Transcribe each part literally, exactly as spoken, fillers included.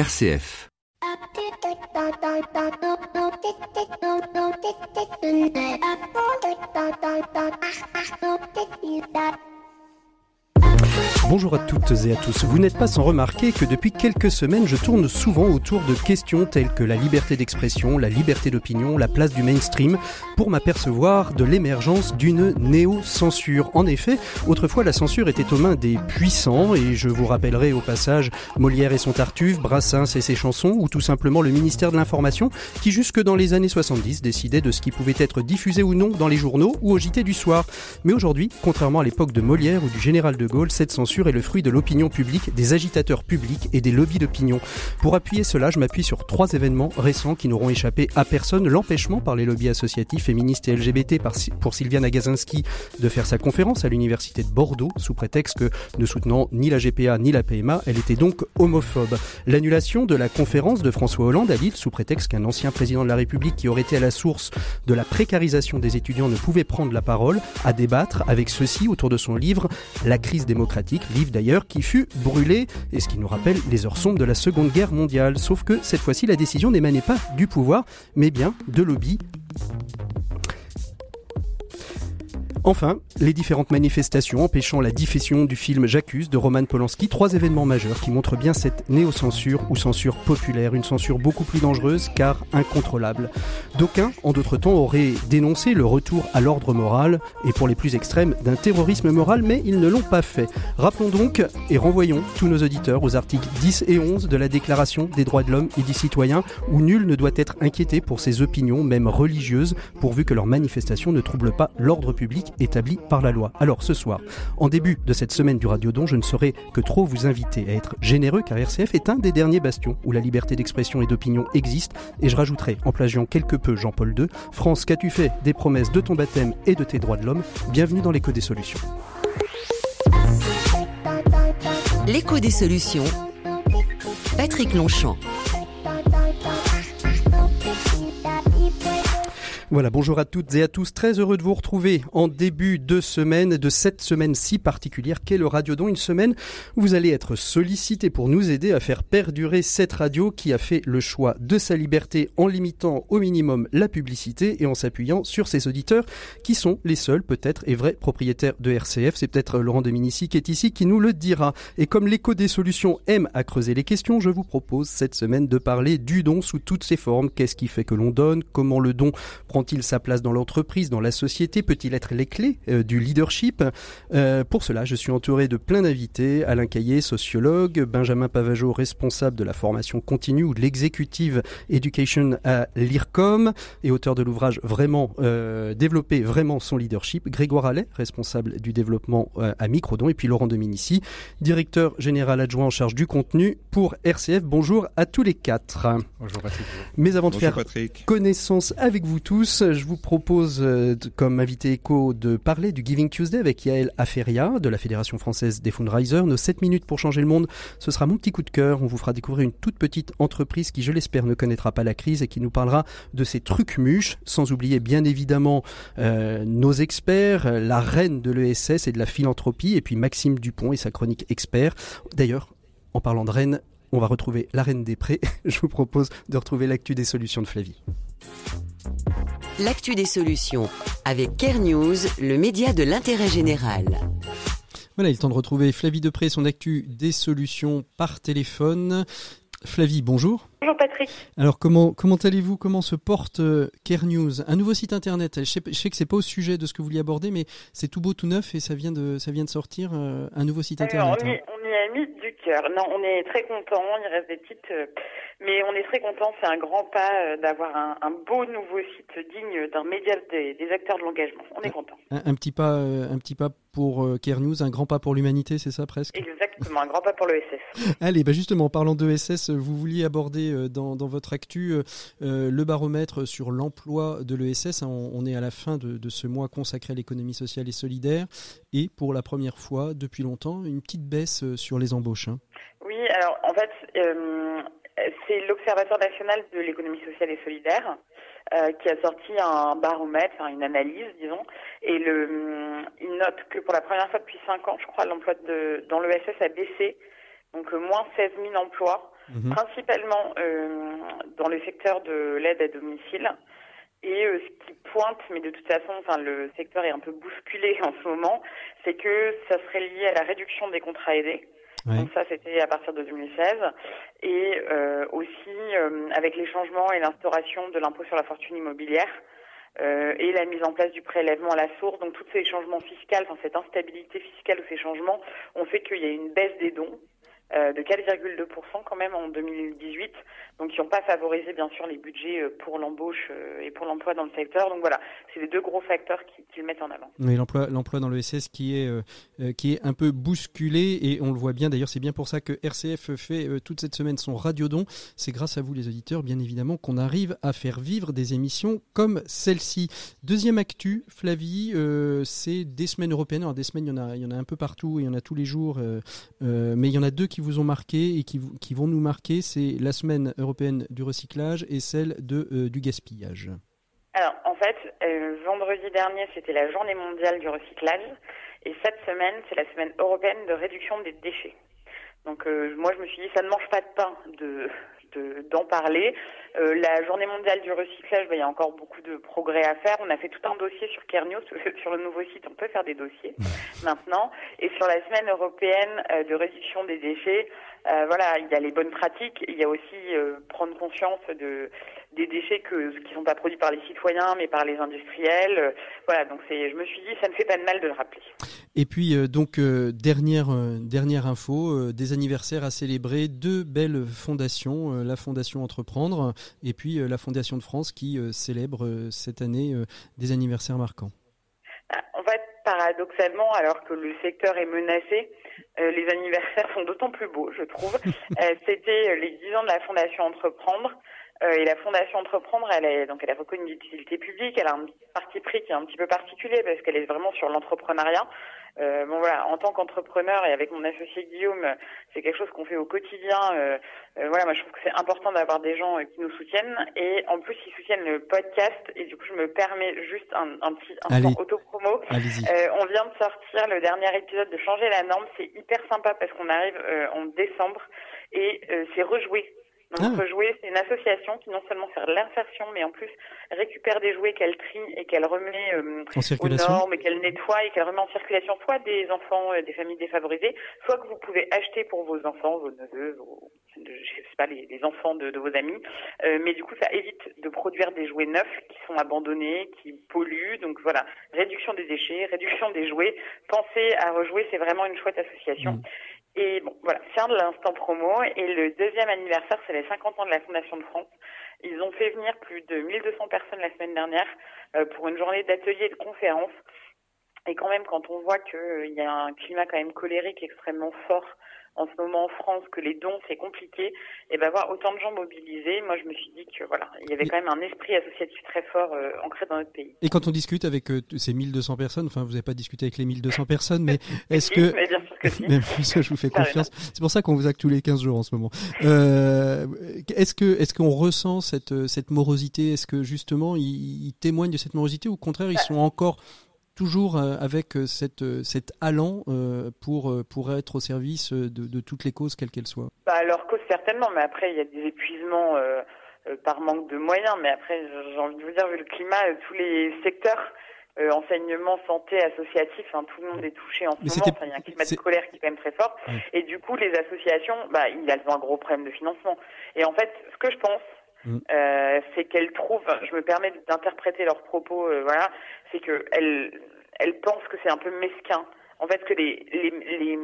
R C F. Bonjour à toutes et à tous. Vous n'êtes pas sans remarquer que depuis quelques semaines, je tourne souvent autour de questions telles que la liberté d'expression, la liberté d'opinion, la place du mainstream, pour m'apercevoir de l'émergence d'une néo-censure. En effet, autrefois, la censure était aux mains des puissants, et je vous rappellerai au passage Molière et son Tartuffe, Brassens et ses chansons, ou tout simplement le ministère de l'Information, qui jusque dans les années soixante-dix décidait de ce qui pouvait être diffusé ou non dans les journaux ou au J T du soir. Mais aujourd'hui, contrairement à l'époque de Molière ou du général de Gaulle, cette censure est le fruit de l'opinion publique, des agitateurs publics et des lobbies d'opinion. Pour appuyer cela, je m'appuie sur trois événements récents qui n'auront échappé à personne. L'empêchement par les lobbies associatifs, féministes et L G B T par, pour Sylviane Agazinski de faire sa conférence à l'université de Bordeaux, sous prétexte que, ne soutenant ni la G P A ni la P M A, elle était donc homophobe. L'annulation de la conférence de François Hollande à Lille, sous prétexte qu'un ancien président de la République qui aurait été à la source de la précarisation des étudiants ne pouvait prendre la parole, à débattre avec ceux-ci autour de son livre « La crise démocratique ». Livre d'ailleurs qui fut brûlé, et ce qui nous rappelle les heures sombres de la Seconde Guerre mondiale. Sauf que cette fois-ci, la décision n'émanait pas du pouvoir, mais bien de lobbies. Enfin, les différentes manifestations empêchant la diffusion du film J'accuse de Roman Polanski, trois événements majeurs qui montrent bien cette néo-censure ou censure populaire, une censure beaucoup plus dangereuse car incontrôlable. D'aucuns, en d'autres temps, auraient dénoncé le retour à l'ordre moral et pour les plus extrêmes d'un terrorisme moral, mais ils ne l'ont pas fait. Rappelons donc et renvoyons tous nos auditeurs aux articles dix et onze de la Déclaration des droits de l'homme et du citoyen, où nul ne doit être inquiété pour ses opinions, même religieuses, pourvu que leurs manifestations ne troublent pas l'ordre public établi par la loi. Alors ce soir, en début de cette semaine du Radiodon, je ne saurais que trop vous inviter à être généreux, car R C F est un des derniers bastions où la liberté d'expression et d'opinion existe, et je rajouterai, en plagiant quelque peu Jean-Paul deux, « France, qu'as-tu fait des promesses de ton baptême et de tes droits de l'homme ? Bienvenue dans l'éco des solutions. » L'éco des solutions, Patrick Longchamp. Voilà, bonjour à toutes et à tous. Très heureux de vous retrouver en début de semaine, de cette semaine si particulière qu'est le Radiodon. Une semaine où vous allez être sollicités pour nous aider à faire perdurer cette radio qui a fait le choix de sa liberté en limitant au minimum la publicité et en s'appuyant sur ses auditeurs qui sont les seuls, peut-être, et vrais propriétaires de R C F. C'est peut-être Laurent Dominici qui est ici qui nous le dira. Et comme l'éco des solutions aime à creuser les questions, je vous propose cette semaine de parler du don sous toutes ses formes. Qu'est-ce qui fait que l'on donne ? Comment le don prend Prend-il sa place dans l'entreprise, dans la société ? Peut-il être les clés euh, du leadership ? euh, Pour cela, je suis entouré de plein d'invités. Alain Caillé, sociologue, Benjamin Pavageau, responsable de la formation continue ou de l'executive education à l'I R C O M et auteur de l'ouvrage Vraiment euh, développer vraiment son leadership. Grégoire Allais, responsable du développement euh, à Microdon, et puis Laurent Dominici, directeur général adjoint en charge du contenu pour R C F. Bonjour à tous les quatre. Bonjour Patrick. Mais avant Bonjour de faire Patrick. connaissance avec vous tous, je vous propose, euh, comme invité éco, de parler du Giving Tuesday avec Yaël Aferia de la Fédération française des fundraisers. Nos sept minutes pour changer le monde, ce sera mon petit coup de cœur. On vous fera découvrir une toute petite entreprise qui, je l'espère, ne connaîtra pas la crise et qui nous parlera de ses Trucmuche. Sans oublier, bien évidemment, euh, nos experts, la reine de l'E S S et de la philanthropie, et puis Maxime Dupont et sa chronique expert. D'ailleurs, en parlant de reine, on va retrouver la reine des prés. Je vous propose de retrouver l'actu des solutions de Flavie. L'actu des solutions avec Carenews, le média de l'intérêt général. Voilà, il est temps de retrouver Flavie Depré, son actu des solutions par téléphone. Flavie, bonjour. Bonjour Patrick. Alors comment, comment allez-vous ? Comment se porte euh, Carenews ? Un nouveau site internet. Je sais, je sais que ce n'est pas au sujet de ce que vous vouliez aborder, mais c'est tout beau, tout neuf et ça vient de, ça vient de sortir euh, un nouveau site Alors, internet. On y, on y a mis du cœur. Non, on est très contents. Il reste des petites... Euh... Mais on est très content, c'est un grand pas d'avoir un, un beau nouveau site digne d'un média des, des acteurs de l'engagement. On est content. Un, un petit pas, un petit pas pour Carenews, un grand pas pour l'humanité, c'est ça presque ? Exactement, un grand pas pour l'E S S. Allez, bah justement, en parlant d'E S S, vous vouliez aborder dans, dans votre actu euh, le baromètre sur l'emploi de l'E S S. On, on est à la fin de, de ce mois consacré à l'économie sociale et solidaire et pour la première fois depuis longtemps, une petite baisse sur les embauches. Hein. Oui, alors en fait... Euh... C'est l'Observatoire national de l'économie sociale et solidaire euh, qui a sorti un baromètre, enfin une analyse, disons, et le, il note que pour la première fois depuis cinq ans, je crois, l'emploi de, dans l'E S S a baissé, donc euh, moins seize mille emplois mmh. principalement euh, dans le secteur de l'aide à domicile. Et euh, ce qui pointe, mais de toute façon, enfin, le secteur est un peu bousculé en ce moment, c'est que ça serait lié à la réduction des contrats aidés. Oui. Donc ça, c'était à partir de deux mille seize. Et euh, aussi, euh, avec les changements et l'instauration de l'impôt sur la fortune immobilière, Euh, et la mise en place du prélèvement à la source, donc tous ces changements fiscaux, enfin cette instabilité fiscale ou ces changements ont fait qu'il y a une baisse des dons euh, de quatre virgule deux pour cent quand même en deux mille dix-huit, donc qui n'ont pas favorisé bien sûr les budgets pour l'embauche et pour l'emploi dans le secteur. Donc voilà, c'est les deux gros facteurs qui, qui le mettent en avant. Mais l'emploi, l'emploi dans le S S qui est, euh, qui est un peu bousculé, et on le voit bien d'ailleurs, c'est bien pour ça que R C F fait euh, toute cette semaine son radiodon. C'est grâce à vous les auditeurs bien évidemment qu'on arrive à faire vivre des émissions comme celle-ci. Deuxième actu, Flavie, euh, c'est des semaines européennes. Alors des semaines, il y en a, il y en a un peu partout, il y en a tous les jours, euh, euh, mais il y en a deux qui vous ont marqué et qui, qui vont nous marquer. C'est la semaine européenne du recyclage et celle de, euh, du gaspillage. Alors, en fait, euh, vendredi dernier, c'était la journée mondiale du recyclage. Et cette semaine, c'est la semaine européenne de réduction des déchets. Donc, euh, moi, je me suis dit, ça ne mange pas de pain de, de, d'en parler. Euh, la journée mondiale du recyclage, ben, il y a encore beaucoup de progrès à faire. On a fait tout un dossier sur Kernios. Sur le nouveau site, on peut faire des dossiers maintenant. Et sur la semaine européenne euh, de réduction des déchets, Euh, voilà, il y a les bonnes pratiques, il y a aussi euh, prendre conscience de, des déchets que, qui ne sont pas produits par les citoyens mais par les industriels. Euh, voilà, donc c'est, je me suis dit, ça ne fait pas de mal de le rappeler. Et puis euh, donc euh, dernière, euh, dernière info, euh, des anniversaires à célébrer, deux belles fondations, euh, la Fondation Entreprendre et puis euh, la Fondation de France qui euh, célèbre euh, cette année euh, des anniversaires marquants. En fait, paradoxalement, alors que le secteur est menacé, Euh, les anniversaires sont d'autant plus beaux, je trouve. Euh, c'était les dix ans de la Fondation Entreprendre. Euh, et la Fondation Entreprendre, elle est, donc elle a reconnue d'utilité publique. Elle a un parti pris qui est un petit peu particulier parce qu'elle est vraiment sur l'entrepreneuriat. Euh, bon voilà, en tant qu'entrepreneur et avec mon associé Guillaume, c'est quelque chose qu'on fait au quotidien. Euh, euh, voilà, moi je trouve que c'est important d'avoir des gens euh, qui nous soutiennent, et en plus ils soutiennent le podcast, et du coup je me permets juste un, un petit instant auto-promo. Euh, on vient de sortir le dernier épisode de Changer la norme, c'est hyper sympa parce qu'on arrive euh, en décembre et euh, c'est Rejouer. Donc ah. Rejouer, c'est une association qui non seulement fait de l'insertion, mais en plus récupère des jouets qu'elle trie et qu'elle remet euh, aux normes, et qu'elle nettoie et qu'elle remet en circulation, soit des enfants, euh, des familles défavorisées, soit que vous pouvez acheter pour vos enfants, vos neveux, vos, je sais pas, les, les enfants de, de vos amis. Euh, mais du coup, ça évite de produire des jouets neufs qui sont abandonnés, qui polluent. Donc voilà, réduction des déchets, réduction des jouets. Pensez à Rejouer, c'est vraiment une chouette association. Mmh. Et bon, voilà, c'est un de l'instant promo. Et le deuxième anniversaire, c'est les cinquante ans de la Fondation de France. Ils ont fait venir plus de mille deux cents personnes la semaine dernière pour une journée d'ateliers et de conférences. Et quand même, quand on voit qu'il y a un climat quand même colérique extrêmement fort en ce moment en France, que les dons, c'est compliqué, et bien voir autant de gens mobilisés, moi je me suis dit que voilà, il y avait quand même un esprit associatif très fort euh, ancré dans notre pays. Et quand on discute avec euh, ces mille deux cents personnes, enfin vous n'avez pas discuté avec les mille deux cents personnes, mais est-ce si, que... Mais bien sûr que si. Même si je vous fais confiance, c'est pour ça qu'on vous acte tous les quinze jours en ce moment. Euh, est-ce que est-ce qu'on ressent cette, cette morosité? Est-ce que justement ils, ils témoignent de cette morosité, ou au contraire ils sont encore... toujours avec cette, cet allant pour, pour être au service de, de toutes les causes, quelles qu'elles soient? Bah, leur cause, certainement, mais après, il y a des épuisements euh, par manque de moyens. Mais après, j'ai envie de vous dire, vu le climat, tous les secteurs, euh, enseignement, santé, associatif, hein, tout le monde est touché en ce mais moment. Enfin, il y a un climat c'est... de colère qui est quand même très fort. Ouais. Et du coup, les associations, bah, elles ont un gros problème de financement. Et en fait, ce que je pense, Mmh. Euh, c'est qu'elles trouvent, je me permets d'interpréter leurs propos, euh, voilà, c'est qu'elles elles pensent que c'est un peu mesquin. En fait, que les, les, les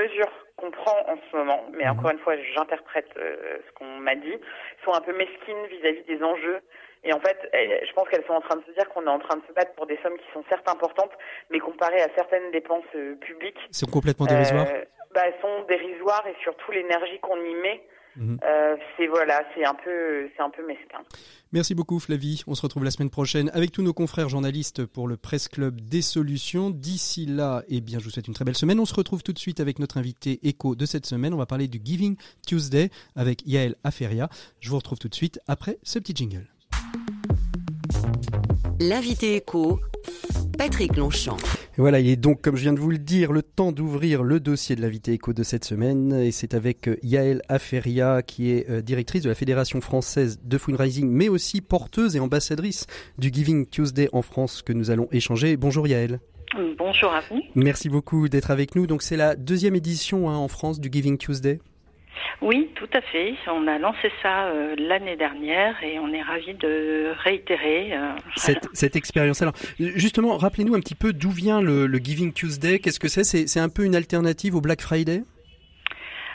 mesures qu'on prend en ce moment, mais mmh. encore une fois, j'interprète euh, ce qu'on m'a dit, sont un peu mesquines vis-à-vis des enjeux. Et en fait, je pense qu'elles sont en train de se dire qu'on est en train de se battre pour des sommes qui sont certes importantes, mais comparées à certaines dépenses euh, publiques. Sont complètement dérisoires euh, bah, elles sont dérisoires, et surtout l'énergie qu'on y met. Mmh. Euh, c'est voilà, c'est un peu, c'est un peu mesquin. Merci beaucoup Flavie, on se retrouve la semaine prochaine avec tous nos confrères journalistes pour le Presse Club des Solutions. D'ici là, eh bien, je vous souhaite une très belle semaine. On se retrouve tout de suite avec notre invité éco de cette semaine. On va parler du Giving Tuesday avec Yaël Aferia. Je vous retrouve tout de suite après ce petit jingle. L'invité éco, Patrick Longchamp. Et voilà, il est donc, comme je viens de vous le dire, le temps d'ouvrir le dossier de l'invité éco de cette semaine. Et c'est avec Yaël Aferia, qui est euh, directrice de la Fédération française de fundraising, mais aussi porteuse et ambassadrice du Giving Tuesday en France, que nous allons échanger. Bonjour Yaël. Bonjour à vous. Merci beaucoup d'être avec nous. Donc c'est la deuxième édition hein, en France du Giving Tuesday. Oui, tout à fait. On a lancé ça euh, l'année dernière et on est ravis de réitérer euh, cette, cette expérience. Alors, justement, rappelez-nous un petit peu d'où vient le, le Giving Tuesday. Qu'est-ce que c'est ? C'est, c'est un peu une alternative au Black Friday ?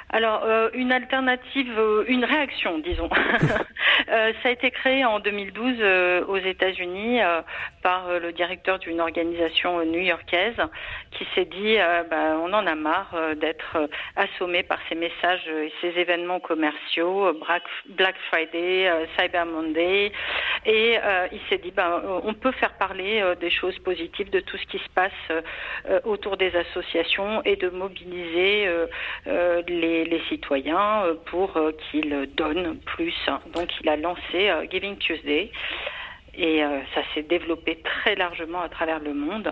Alors, euh, une alternative, euh, une réaction, disons. euh, ça a été créé en deux mille douze euh, aux États-Unis euh, par euh, le directeur d'une organisation euh, new-yorkaise qui s'est dit euh, bah, on en a marre euh, d'être euh, assommé par ces messages euh, et ces événements commerciaux, euh, Black Friday, euh, Cyber Monday. Et euh, il s'est dit bah, on peut faire parler euh, des choses positives de tout ce qui se passe euh, autour des associations et de mobiliser euh, euh, les les citoyens pour qu'ils donnent plus. Donc il a lancé Giving Tuesday et ça s'est développé très largement à travers le monde.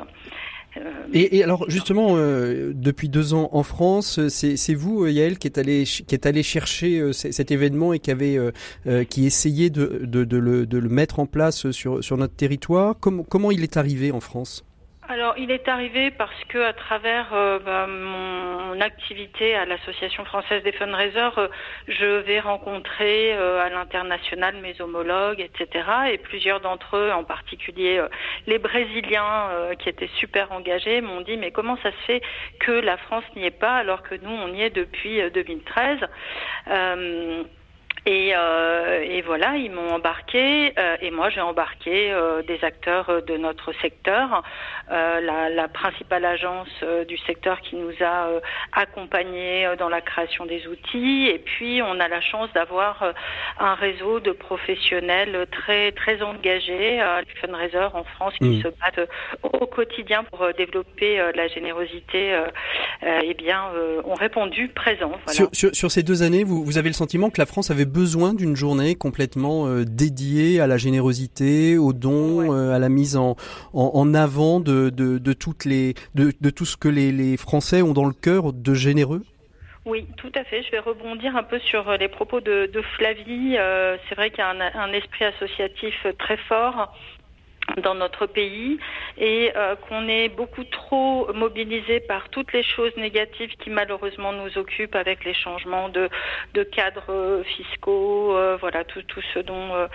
Et, et alors justement, euh, depuis deux ans en France, c'est, c'est vous Yaël qui est allé qui est allé chercher euh, c- cet événement et qui avait euh, qui essayait de, de, de, le, de le mettre en place sur, sur notre territoire. Comment, comment il est arrivé en France ? Alors, il est arrivé parce que, à travers euh, bah, mon activité à l'Association française des fundraisers, euh, je vais rencontrer euh, à l'international mes homologues, et cetera. Et plusieurs d'entre eux, en particulier euh, les Brésiliens, euh, qui étaient super engagés, m'ont dit « Mais comment ça se fait que la France n'y est pas alors que nous, on y est depuis euh, deux mille treize euh, ?» Et, euh, et voilà, ils m'ont embarqué euh, et moi j'ai embarqué euh, des acteurs de notre secteur, euh, la, la principale agence euh, du secteur qui nous a euh, accompagnés dans la création des outils. Et puis on a la chance d'avoir euh, un réseau de professionnels très très engagés, euh, les fundraisers en France qui mmh. se battent au quotidien pour euh, développer euh, la générosité. Euh, euh, eh bien, euh, ont répondu présent. Voilà. Sur, sur, sur ces deux années, vous, vous avez le sentiment que la France avait besoin d'une journée complètement euh, dédiée à la générosité, aux dons, ouais. euh, à la mise en, en, en avant de, de, de, toutes les, de, de tout ce que les, les Français ont dans le cœur de généreux ? Oui, tout à fait. Je vais rebondir un peu sur les propos de, de Flavie. Euh, c'est vrai qu'il y a un, un esprit associatif très fort dans notre pays et euh, qu'on est beaucoup trop mobilisé par toutes les choses négatives qui malheureusement nous occupent avec les changements de, de cadres fiscaux, euh, voilà tout, tout ce dont euh,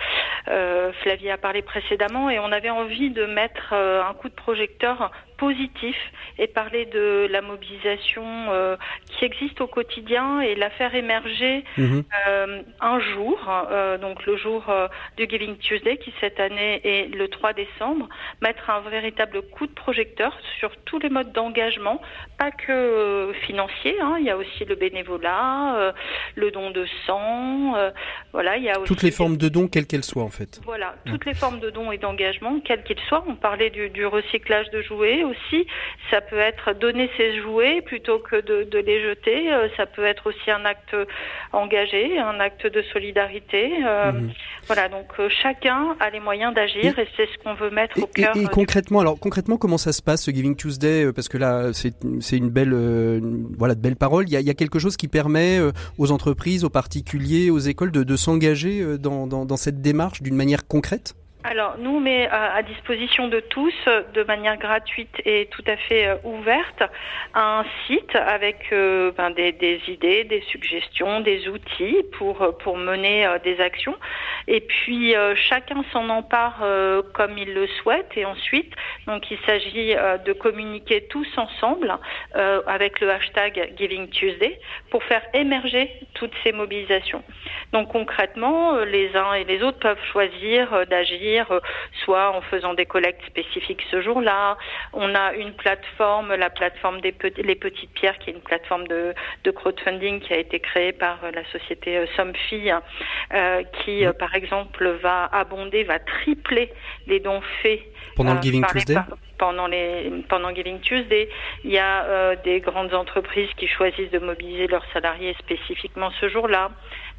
euh, Flavie a parlé précédemment, et on avait envie de mettre euh, un coup de projecteur positif et parler de la mobilisation euh, qui existe au quotidien et la faire émerger mmh. euh, un jour, euh, donc le jour euh, du Giving Tuesday qui cette année est le trois décembre, mettre un véritable coup de projecteur sur tous les modes d'engagement, pas que euh, financier, hein, il y a aussi le bénévolat, euh, le don de sang, euh, voilà, il y a aussi... Toutes les formes de dons, quelles qu'elles soient en fait. Voilà, toutes mmh. les formes de dons et d'engagement, quelles qu'elles soient, on parlait du, du recyclage de jouets, aussi, ça peut être donner ses jouets plutôt que de, de les jeter, ça peut être aussi un acte engagé, un acte de solidarité. Euh, mmh. Voilà, donc chacun a les moyens d'agir et, et c'est ce qu'on veut mettre et, au cœur. Et, et concrètement, du... alors concrètement, comment ça se passe ce Giving Tuesday ? Parce que là, c'est, c'est une belle, euh, voilà, de belles paroles. Il y a, il y a quelque chose qui permet aux entreprises, aux particuliers, aux écoles de, de s'engager dans, dans, dans cette démarche d'une manière concrète ? Alors, nous, on met à disposition de tous, de manière gratuite et tout à fait ouverte, un site avec euh, ben, des, des idées, des suggestions, des outils pour pour mener euh, des actions. Et puis, euh, chacun s'en empare euh, comme il le souhaite. Et ensuite, donc, il s'agit euh, de communiquer tous ensemble euh, avec le hashtag Giving Tuesday pour faire émerger toutes ces mobilisations. Donc, concrètement, les uns et les autres peuvent choisir euh, d'agir soit en faisant des collectes spécifiques ce jour-là. On a une plateforme, la plateforme des pe- Les Petites Pierres, qui est une plateforme de, de crowdfunding qui a été créée par la société Somfy, euh, qui, euh, par exemple, va abonder, va tripler les dons faits pendant euh, le Giving Tuesday. Par, pendant les pendant Giving Tuesday. Il y a euh, des grandes entreprises qui choisissent de mobiliser leurs salariés spécifiquement ce jour-là.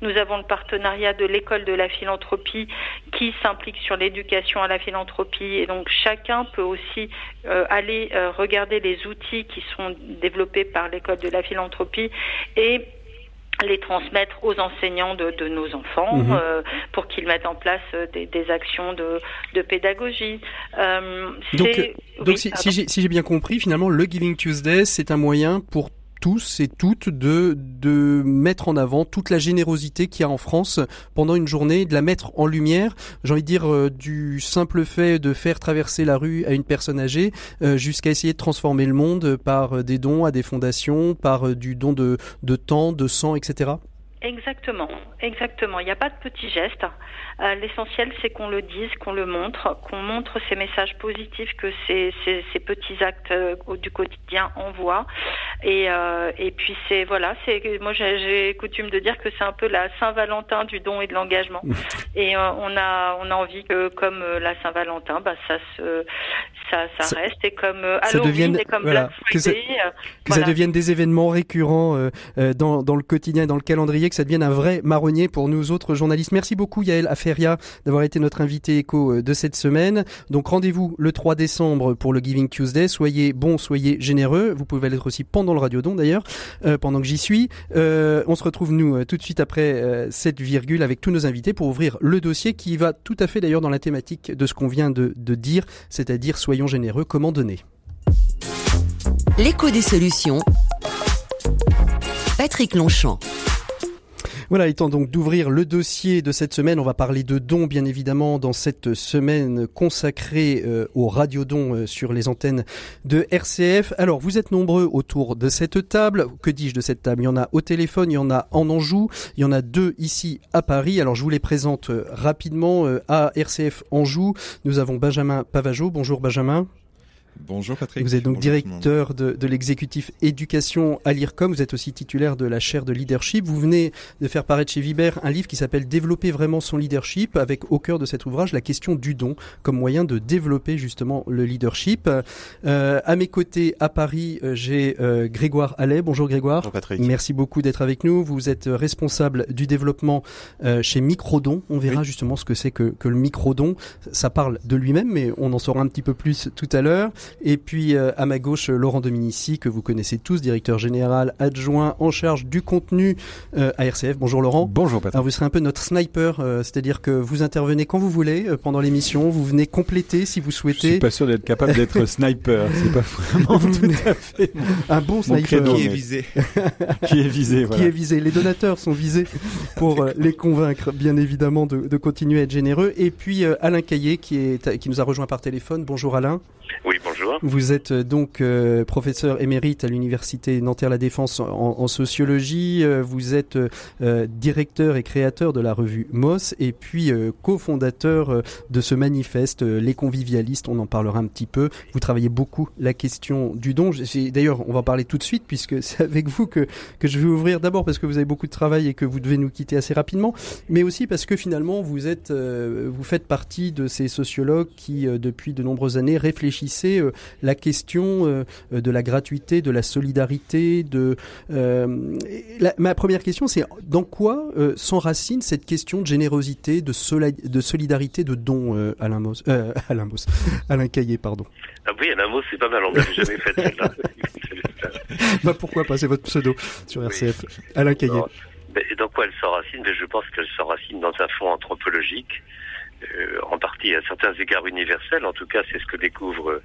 Nous avons le partenariat de l'École de la philanthropie qui s'implique sur l'éducation à la philanthropie. Et donc, chacun peut aussi euh, aller euh, regarder les outils qui sont développés par l'École de la philanthropie et les transmettre aux enseignants de, de nos enfants mmh. euh, pour qu'ils mettent en place des, des actions de, de pédagogie. Euh, donc, c'est... donc oui, si, si, j'ai, si j'ai bien compris, finalement, le Giving Tuesday, c'est un moyen pour tous et toutes de, de mettre en avant toute la générosité qu'il y a en France pendant une journée, de la mettre en lumière, j'ai envie de dire euh, du simple fait de faire traverser la rue à une personne âgée euh, jusqu'à essayer de transformer le monde par des dons à des fondations, par euh, du don de, de temps, de sang, et cetera. Exactement, exactement. Il n'y a pas de petits gestes. Euh, l'essentiel, c'est qu'on le dise, qu'on le montre, qu'on montre ces messages positifs que ces, ces, ces petits actes euh, du quotidien envoient. Et, euh, et puis c'est voilà, c'est moi j'ai, j'ai coutume de dire que c'est un peu la Saint-Valentin du don et de l'engagement. Et euh, on a on a envie que comme euh, la Saint-Valentin, bah ça se ça ça, ça reste et comme euh, Halloween devienne, et comme voilà, Black Friday, que ça, euh, que voilà. ça devienne des événements récurrents euh, euh, dans dans le quotidien et dans le calendrier. Que ça devienne un vrai marronnier pour nous autres journalistes. Merci beaucoup Yaël Aferia d'avoir été notre invité éco de cette semaine. Donc rendez-vous le trois décembre pour le Giving Tuesday. Soyez bons, soyez généreux. Vous pouvez l'être aussi pendant le Radiodon d'ailleurs, euh, pendant que j'y suis. Euh, on se retrouve nous tout de suite après euh, cette virgule avec tous nos invités pour ouvrir le dossier qui va tout à fait d'ailleurs dans la thématique de ce qu'on vient de, de dire, c'est-à-dire soyons généreux, comment donner. L'éco des solutions. Patrick Longchamp. Voilà, il est temps donc d'ouvrir le dossier de cette semaine. On va parler de dons, bien évidemment, dans cette semaine consacrée euh, aux radiodons euh, sur les antennes de R C F. Alors, vous êtes nombreux autour de cette table. Que dis-je de cette table ? Il y en a au téléphone, il y en a en Anjou, il y en a deux ici à Paris. Alors, je vous les présente euh, rapidement euh, à R C F Anjou. Nous avons Benjamin Pavageau. Bonjour, Benjamin. Bonjour Patrick. Vous êtes donc Bonjour directeur de, de l'exécutif éducation à l'I R C O M. Vous êtes aussi titulaire de la chaire de leadership. Vous venez de faire paraître chez Vibert un livre qui s'appelle « Développer vraiment son leadership » avec au cœur de cet ouvrage la question du don comme moyen de développer justement le leadership. Euh, à mes côtés à Paris, j'ai euh, Grégoire Allais. Bonjour Grégoire. Bonjour Patrick. Merci beaucoup d'être avec nous. Vous êtes responsable du développement euh, chez Microdon. On verra oui. justement ce que c'est que, que le Microdon. Ça parle de lui-même mais on en saura un petit peu plus tout à l'heure. Et puis euh, à ma gauche, Laurent Dominici, que vous connaissez tous, directeur général adjoint en charge du contenu euh, à R C F. Bonjour Laurent. Bonjour Patrick. Alors vous serez un peu notre sniper, euh, c'est-à-dire que vous intervenez quand vous voulez euh, pendant l'émission, vous venez compléter si vous souhaitez. Je suis pas sûr d'être capable d'être sniper, c'est pas vraiment tout à fait un bon sniper qui est visé. qui est visé, voilà. Qui est visé, les donateurs sont visés pour euh, les convaincre bien évidemment de, de continuer à être généreux. Et puis euh, Alain Caillé qui est qui nous a rejoint par téléphone. Bonjour Alain. Oui, bonjour. Vous êtes donc euh, professeur émérite à l'université Nanterre-La Défense en, en sociologie. Vous êtes euh, directeur et créateur de la revue Moss et puis euh, cofondateur euh, de ce manifeste euh, Les Convivialistes. On en parlera un petit peu. Vous travaillez beaucoup la question du don. C'est, d'ailleurs, on va en parler tout de suite puisque c'est avec vous que que je vais ouvrir d'abord parce que vous avez beaucoup de travail et que vous devez nous quitter assez rapidement, mais aussi parce que finalement vous êtes euh, vous faites partie de ces sociologues qui euh, depuis de nombreuses années réfléchissent la question de la gratuité, de la solidarité. De euh, la, ma première question, c'est dans quoi euh, s'enracine cette question de générosité, de, soli- de solidarité, de don, euh, Alain Mauss, euh, Alain Mauss, Alain Caillé, pardon. Ah oui, Alain Mauss, c'est pas mal, on n'avait jamais fait celle-là. Bah pourquoi pas, c'est votre pseudo sur R C F, oui. Alain Caillé. Alors, dans quoi elle s'enracine ? Je pense qu'elle s'enracine dans un fond anthropologique. Euh, en partie à certains égards universels, en tout cas c'est ce que découvre euh,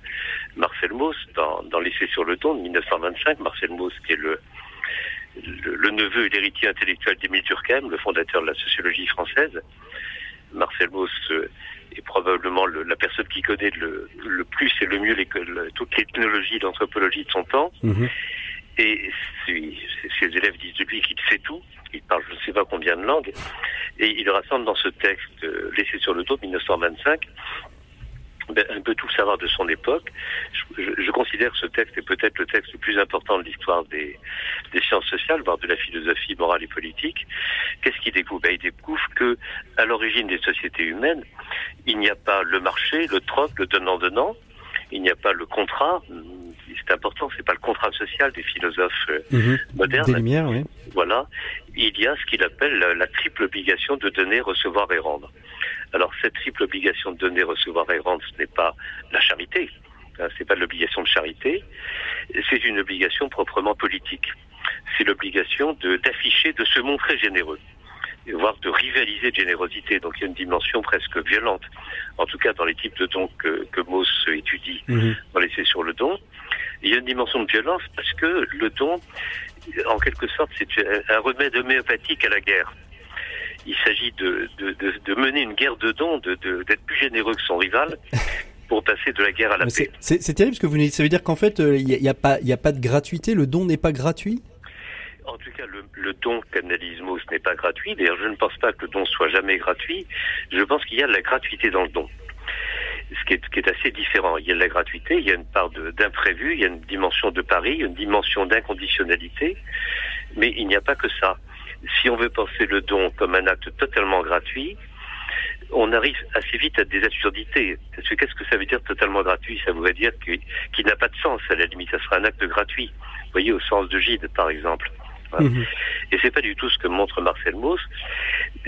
Marcel Mauss dans, dans l'essai sur le don de dix-neuf cent vingt-cinq. Marcel Mauss qui est le, le, le neveu et l'héritier intellectuel d'Émile Durkheim, le fondateur de la sociologie française. Marcel Mauss euh, est probablement le, la personne qui connaît le, le plus et le mieux les, le, toutes les technologies d'anthropologie de son temps. Mmh. Et ses élèves disent de lui qu'il sait tout, il parle je ne sais pas combien de langues, et il rassemble dans ce texte euh, laissé sur le dos de dix-neuf cent vingt-cinq ben, un peu tout le savoir de son époque. Je, je, je considère que ce texte est peut-être le texte le plus important de l'histoire des, des sciences sociales, voire de la philosophie morale et politique. Qu'est-ce qu'il découvre ? Ben, il découvre que à l'origine des sociétés humaines, il n'y a pas le marché, le troc, le donnant-donnant, il n'y a pas le contrat. C'est important, c'est pas le contrat social des philosophes mmh, modernes. Des Lumières, oui. Voilà. Il y a ce qu'il appelle la, la triple obligation de donner, recevoir et rendre. Alors, cette triple obligation de donner, recevoir et rendre, ce n'est pas la charité. Hein, c'est pas l'obligation de charité. C'est une obligation proprement politique. C'est l'obligation de, d'afficher, de se montrer généreux, voire de rivaliser de générosité. Donc il y a une dimension presque violente, en tout cas dans les types de dons que, que Mauss étudie mmh. dans l'essai sur le don. Il y a une dimension de violence parce que le don, en quelque sorte, c'est un remède homéopathique à la guerre. Il s'agit de, de, de, de mener une guerre de dons, de, de, d'être plus généreux que son rival, pour passer de la guerre à la c'est, paix. C'est, c'est terrible ce que vous nous dites. Ça veut dire qu'en fait, il n'y a, a, a pas de gratuité, le don n'est pas gratuit ? En tout cas, le, le don qu'analyse Mauss n'est pas gratuit. D'ailleurs, je ne pense pas que le don soit jamais gratuit. Je pense qu'il y a de la gratuité dans le don, ce qui est, qui est assez différent. Il y a de la gratuité, il y a une part de, d'imprévu, il y a une dimension de pari, une dimension d'inconditionnalité, mais il n'y a pas que ça. Si on veut penser le don comme un acte totalement gratuit, on arrive assez vite à des absurdités. Parce que qu'est-ce que ça veut dire totalement gratuit ? Ça voudrait dire qu'il, qu'il n'a pas de sens, à la limite. Ça sera un acte gratuit, vous voyez, au sens de Gide, par exemple. Mmh. Et c'est pas du tout ce que montre Marcel Mauss.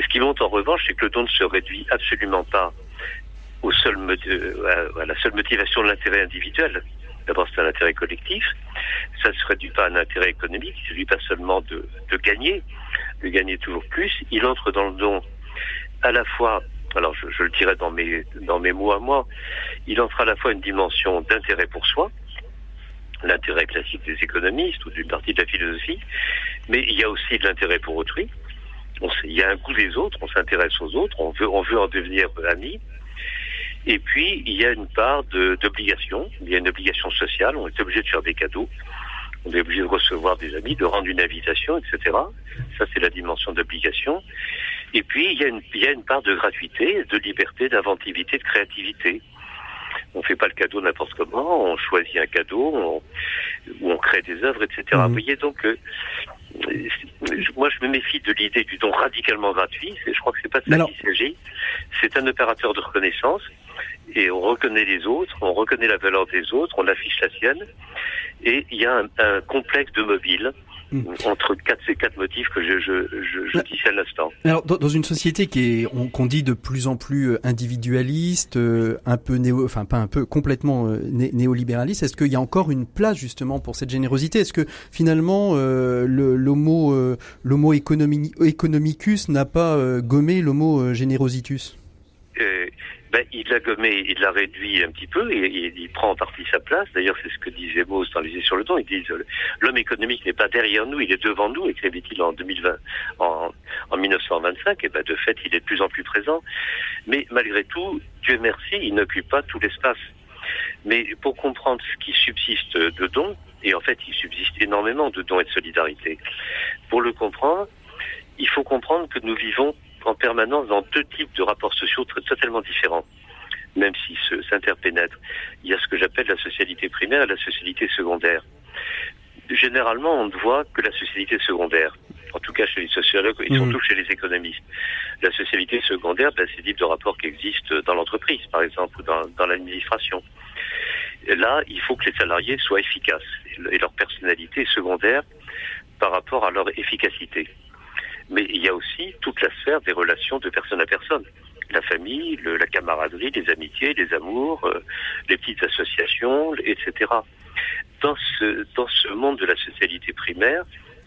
Ce qui montre en revanche, c'est que le don ne se réduit absolument pas au seul, à la seule motivation de l'intérêt individuel. D'abord, c'est un intérêt collectif. Ça ne se réduit pas à un intérêt économique. Il ne se réduit pas seulement de, de gagner, de gagner toujours plus. Il entre dans le don à la fois, alors je, je le dirais dans mes, dans mes mots à moi, il entre à la fois une dimension d'intérêt pour soi, l'intérêt classique des économistes ou d'une partie de la philosophie, mais il y a aussi de l'intérêt pour autrui. On, il y a un goût des autres, on s'intéresse aux autres, on veut, on veut en devenir ami. Et puis, il y a une part de, d'obligation, il y a une obligation sociale, on est obligé de faire des cadeaux, on est obligé de recevoir des amis, de rendre une invitation, et cetera. Ça, c'est la dimension d'obligation. Et puis, il y a une, il y a une part de gratuité, de liberté, d'inventivité, de créativité. On ne fait pas le cadeau n'importe comment, on choisit un cadeau, on, ou on crée des œuvres, et cetera. Mmh. Vous voyez, donc, euh, moi je me méfie de l'idée du don radicalement gratuit, je crois que c'est pas de ça qu'il s'agit. C'est un opérateur de reconnaissance, et on reconnaît les autres, on reconnaît la valeur des autres, on affiche la sienne, et il y a un, un complexe de mobile. Entre quatre, ces quatre motifs que je, je, je, je dis à l'instant. Alors, dans, dans une société qui est, on, qu'on dit de plus en plus individualiste, euh, un peu néo, enfin pas un peu, complètement euh, né, néolibéraliste, est-ce qu'il y a encore une place justement pour cette générosité ? Est-ce que finalement euh, le, l'homo, euh, l'homo economi, economicus n'a pas euh, gommé l'homo euh, generositus ? euh, Ben, il l'a gommé, il l'a réduit un petit peu, et, et il prend en partie sa place. D'ailleurs, c'est ce que disait Mauss dans les essais sur le don. Il dit euh, l'homme économique n'est pas derrière nous, il est devant nous, écrivait-il en deux mille vingt, en, en dix-neuf cent vingt-cinq. Et ben, de fait, il est de plus en plus présent. Mais malgré tout, Dieu merci, il n'occupe pas tout l'espace. Mais pour comprendre ce qui subsiste de dons, et en fait, il subsiste énormément de dons et de solidarité. Pour le comprendre, il faut comprendre que nous vivons en permanence dans deux types de rapports sociaux très, totalement différents, même s'ils se, s'interpénètrent. Il y a ce que j'appelle la socialité primaire et la socialité secondaire. Généralement, on ne voit que la socialité secondaire, en tout cas chez les sociologues et surtout mmh. chez les économistes. La socialité secondaire, ben, c'est le type de rapport qui existe dans l'entreprise, par exemple, ou dans, dans l'administration. Et là, il faut que les salariés soient efficaces, et leur personnalité est secondaire par rapport à leur efficacité. Mais il y a aussi toute la sphère des relations de personne à personne. La famille, le, la camaraderie, les amitiés, les amours, euh, les petites associations, et cetera. Dans ce, dans ce monde de la socialité primaire,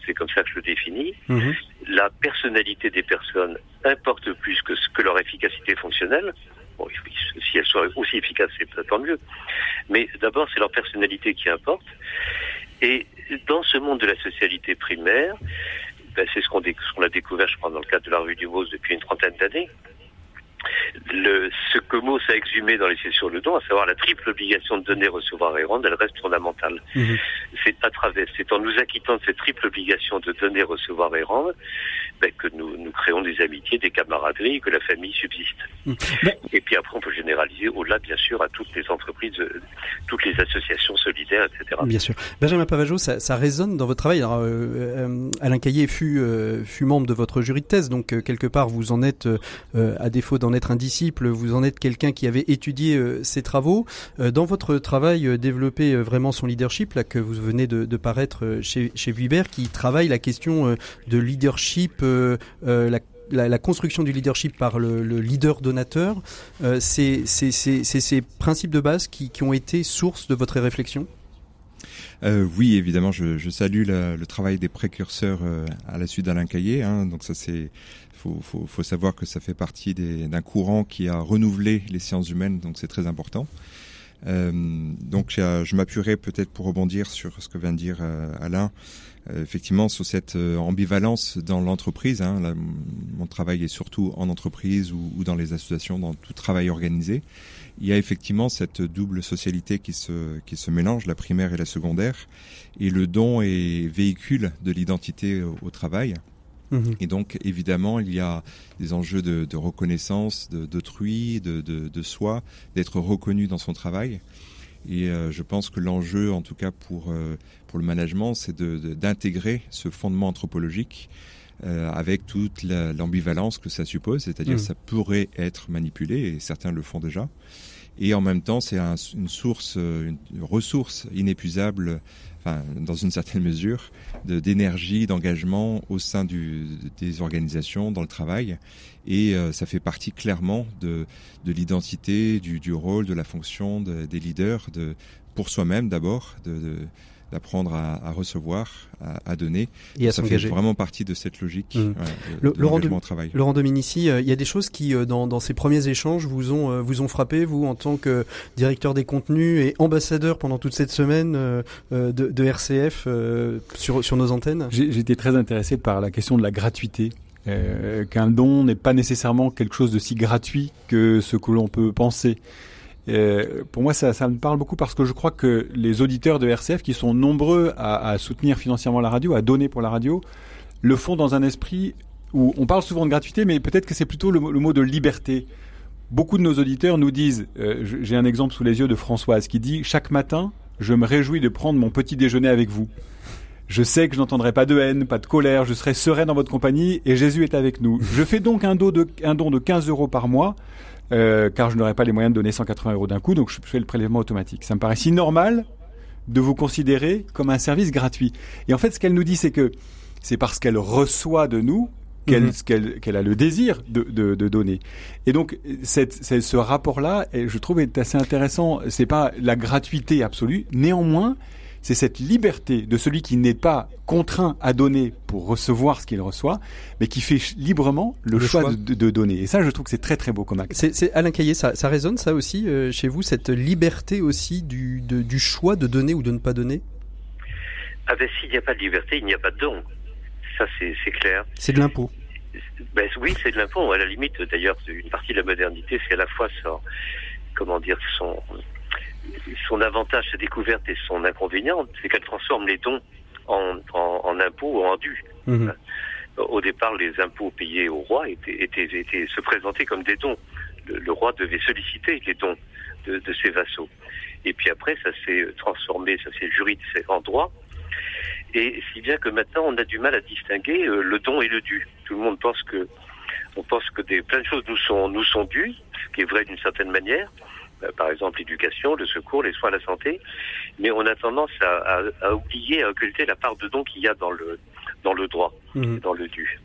c'est comme ça que je le définis, mmh. la personnalité des personnes importe plus que, que leur efficacité fonctionnelle. Bon, si elles sont aussi efficaces, c'est tant mieux. Mais d'abord, c'est leur personnalité qui importe. Et dans ce monde de la socialité primaire, ben, c'est ce qu'on, dé- ce qu'on a découvert, je crois, dans le cadre de la revue du Mauss depuis une trentaine d'années. Le, ce que Mauss a exhumé dans l'essai sur le don, à savoir la triple obligation de donner, recevoir et rendre, elle reste fondamentale. Mmh. C'est à travers, c'est en nous acquittant de cette triple obligation de donner, recevoir et rendre, ben, que nous, nous créons des amitiés, des camaraderies, que la famille subsiste. Mmh. Et puis après, on peut généraliser au-delà, bien sûr, à toutes les entreprises, toutes les associations solidaires, et cetera. Bien sûr. Benjamin Pavageau, ça, ça résonne dans votre travail. Alors, euh, euh, Alain Caillé fut, euh, fut membre de votre jury de thèse, donc euh, quelque part, vous en êtes euh, à défaut d'un en être un disciple, vous en êtes quelqu'un qui avait étudié euh, ses travaux. Euh, dans votre travail, euh, développer euh, vraiment son leadership, là que vous venez de, de paraître euh, chez, chez Vuibert, qui travaille la question euh, de leadership, euh, euh, la La, la construction du leadership par le, le leader donateur, euh, c'est, c'est, c'est, c'est ces principes de base qui, qui ont été source de votre réflexion ? Euh, oui, évidemment, je, je salue la, le travail des précurseurs euh, à la suite d'Alain Caillé. Hein, donc ça, c'est, faut, faut, faut savoir que ça fait partie des, d'un courant qui a renouvelé les sciences humaines, donc c'est très important. Euh, donc je, je m'appuierai peut-être pour rebondir sur ce que vient de dire euh, Alain. Euh, effectivement, sur cette euh, ambivalence dans l'entreprise, hein, là, mon travail est surtout en entreprise ou, ou dans les associations, dans tout travail organisé. Il y a effectivement cette double socialité qui se, qui se mélange, la primaire et la secondaire, et le don est véhicule de l'identité au, au travail. Mmh. Et donc, évidemment, il y a des enjeux de, de reconnaissance, de, d'autrui, de, de, de soi, d'être reconnu dans son travail. Et euh, je pense que l'enjeu, en tout cas pour, euh, pour le management, c'est de, de, d'intégrer ce fondement anthropologique euh, avec toute la, l'ambivalence que ça suppose, c'est-à-dire que mmh. ça pourrait être manipulé, et certains le font déjà. Et en même temps, c'est un, une source, une ressource inépuisable, enfin, dans une certaine mesure, de, d'énergie, d'engagement au sein du, des organisations, dans le travail. Et euh, ça fait partie clairement de, de l'identité, du, du rôle, de la fonction de, des leaders, de, pour soi-même d'abord, de, de, d'apprendre à, à recevoir, à, à donner. Et à ça s'engager. Fait vraiment partie de cette logique mmh. ouais, de, Le, de Laurent l'engagement de, au travail. Laurent Dominici, il euh, y a des choses qui, euh, dans, dans ces premiers échanges, vous ont, euh, vous ont frappé, vous, en tant que directeur des contenus et ambassadeur pendant toute cette semaine euh, de, de R C F euh, sur, sur nos antennes. J'ai, j'étais très intéressé par la question de la gratuité. Euh, qu'un don n'est pas nécessairement quelque chose de si gratuit que ce que l'on peut penser. Euh, pour moi, ça, ça me parle beaucoup parce que je crois que les auditeurs de R C F, qui sont nombreux à, à soutenir financièrement la radio, à donner pour la radio, le font dans un esprit où on parle souvent de gratuité, mais peut-être que c'est plutôt le, le mot de liberté. Beaucoup de nos auditeurs nous disent, euh, j'ai un exemple sous les yeux de Françoise qui dit « Chaque matin, je me réjouis de prendre mon petit déjeuner avec vous. Je sais que je n'entendrai pas de haine, pas de colère, je serai sereine dans votre compagnie et Jésus est avec nous. Je fais donc un don de, un don de quinze euros par mois. » Euh, car je n'aurais pas les moyens de donner cent quatre-vingts euros d'un coup, donc je fais le prélèvement automatique. Ça me paraît si normal de vous considérer comme un service gratuit. Et en fait, ce qu'elle nous dit, c'est que c'est parce qu'elle reçoit de nous qu'elle, mmh. qu'elle, qu'elle a le désir de, de, de donner. Et donc, cette, cette, ce rapport-là, je trouve, est assez intéressant. C'est pas la gratuité absolue. Néanmoins, c'est cette liberté de celui qui n'est pas contraint à donner pour recevoir ce qu'il reçoit, mais qui fait librement le, le choix, choix. De, de donner. Et ça, je trouve que c'est très très beau comme acte. C'est, c'est Alain Caillé, ça, ça résonne ça aussi euh, chez vous, cette liberté aussi du, de, du choix de donner ou de ne pas donner ? Ah ben s'il n'y a pas de liberté, il n'y a pas de don. Ça c'est, c'est clair. C'est de l'impôt. Ben, oui, c'est de l'impôt. À la limite, d'ailleurs, une partie de la modernité, c'est à la fois son, comment dire, son... son avantage, sa découverte et son inconvénient, c'est qu'elle transforme les dons en, en, en impôts ou en dus. Mmh. Au départ, les impôts payés au roi étaient, étaient, étaient, se présentaient comme des dons. Le, le roi devait solliciter les dons de, de ses vassaux. Et puis après, ça s'est transformé, ça s'est juridisé en droit. Et si bien que maintenant, on a du mal à distinguer le don et le dû. Tout le monde pense que, on pense que des, plein de choses nous sont, nous sont dues, ce qui est vrai d'une certaine manière. Par exemple, l'éducation, le secours, les soins à la santé. Mais on a tendance à, à, à oublier, à occulter la part de don qu'il y a dans le, dans le droit, mmh. et dans le dû.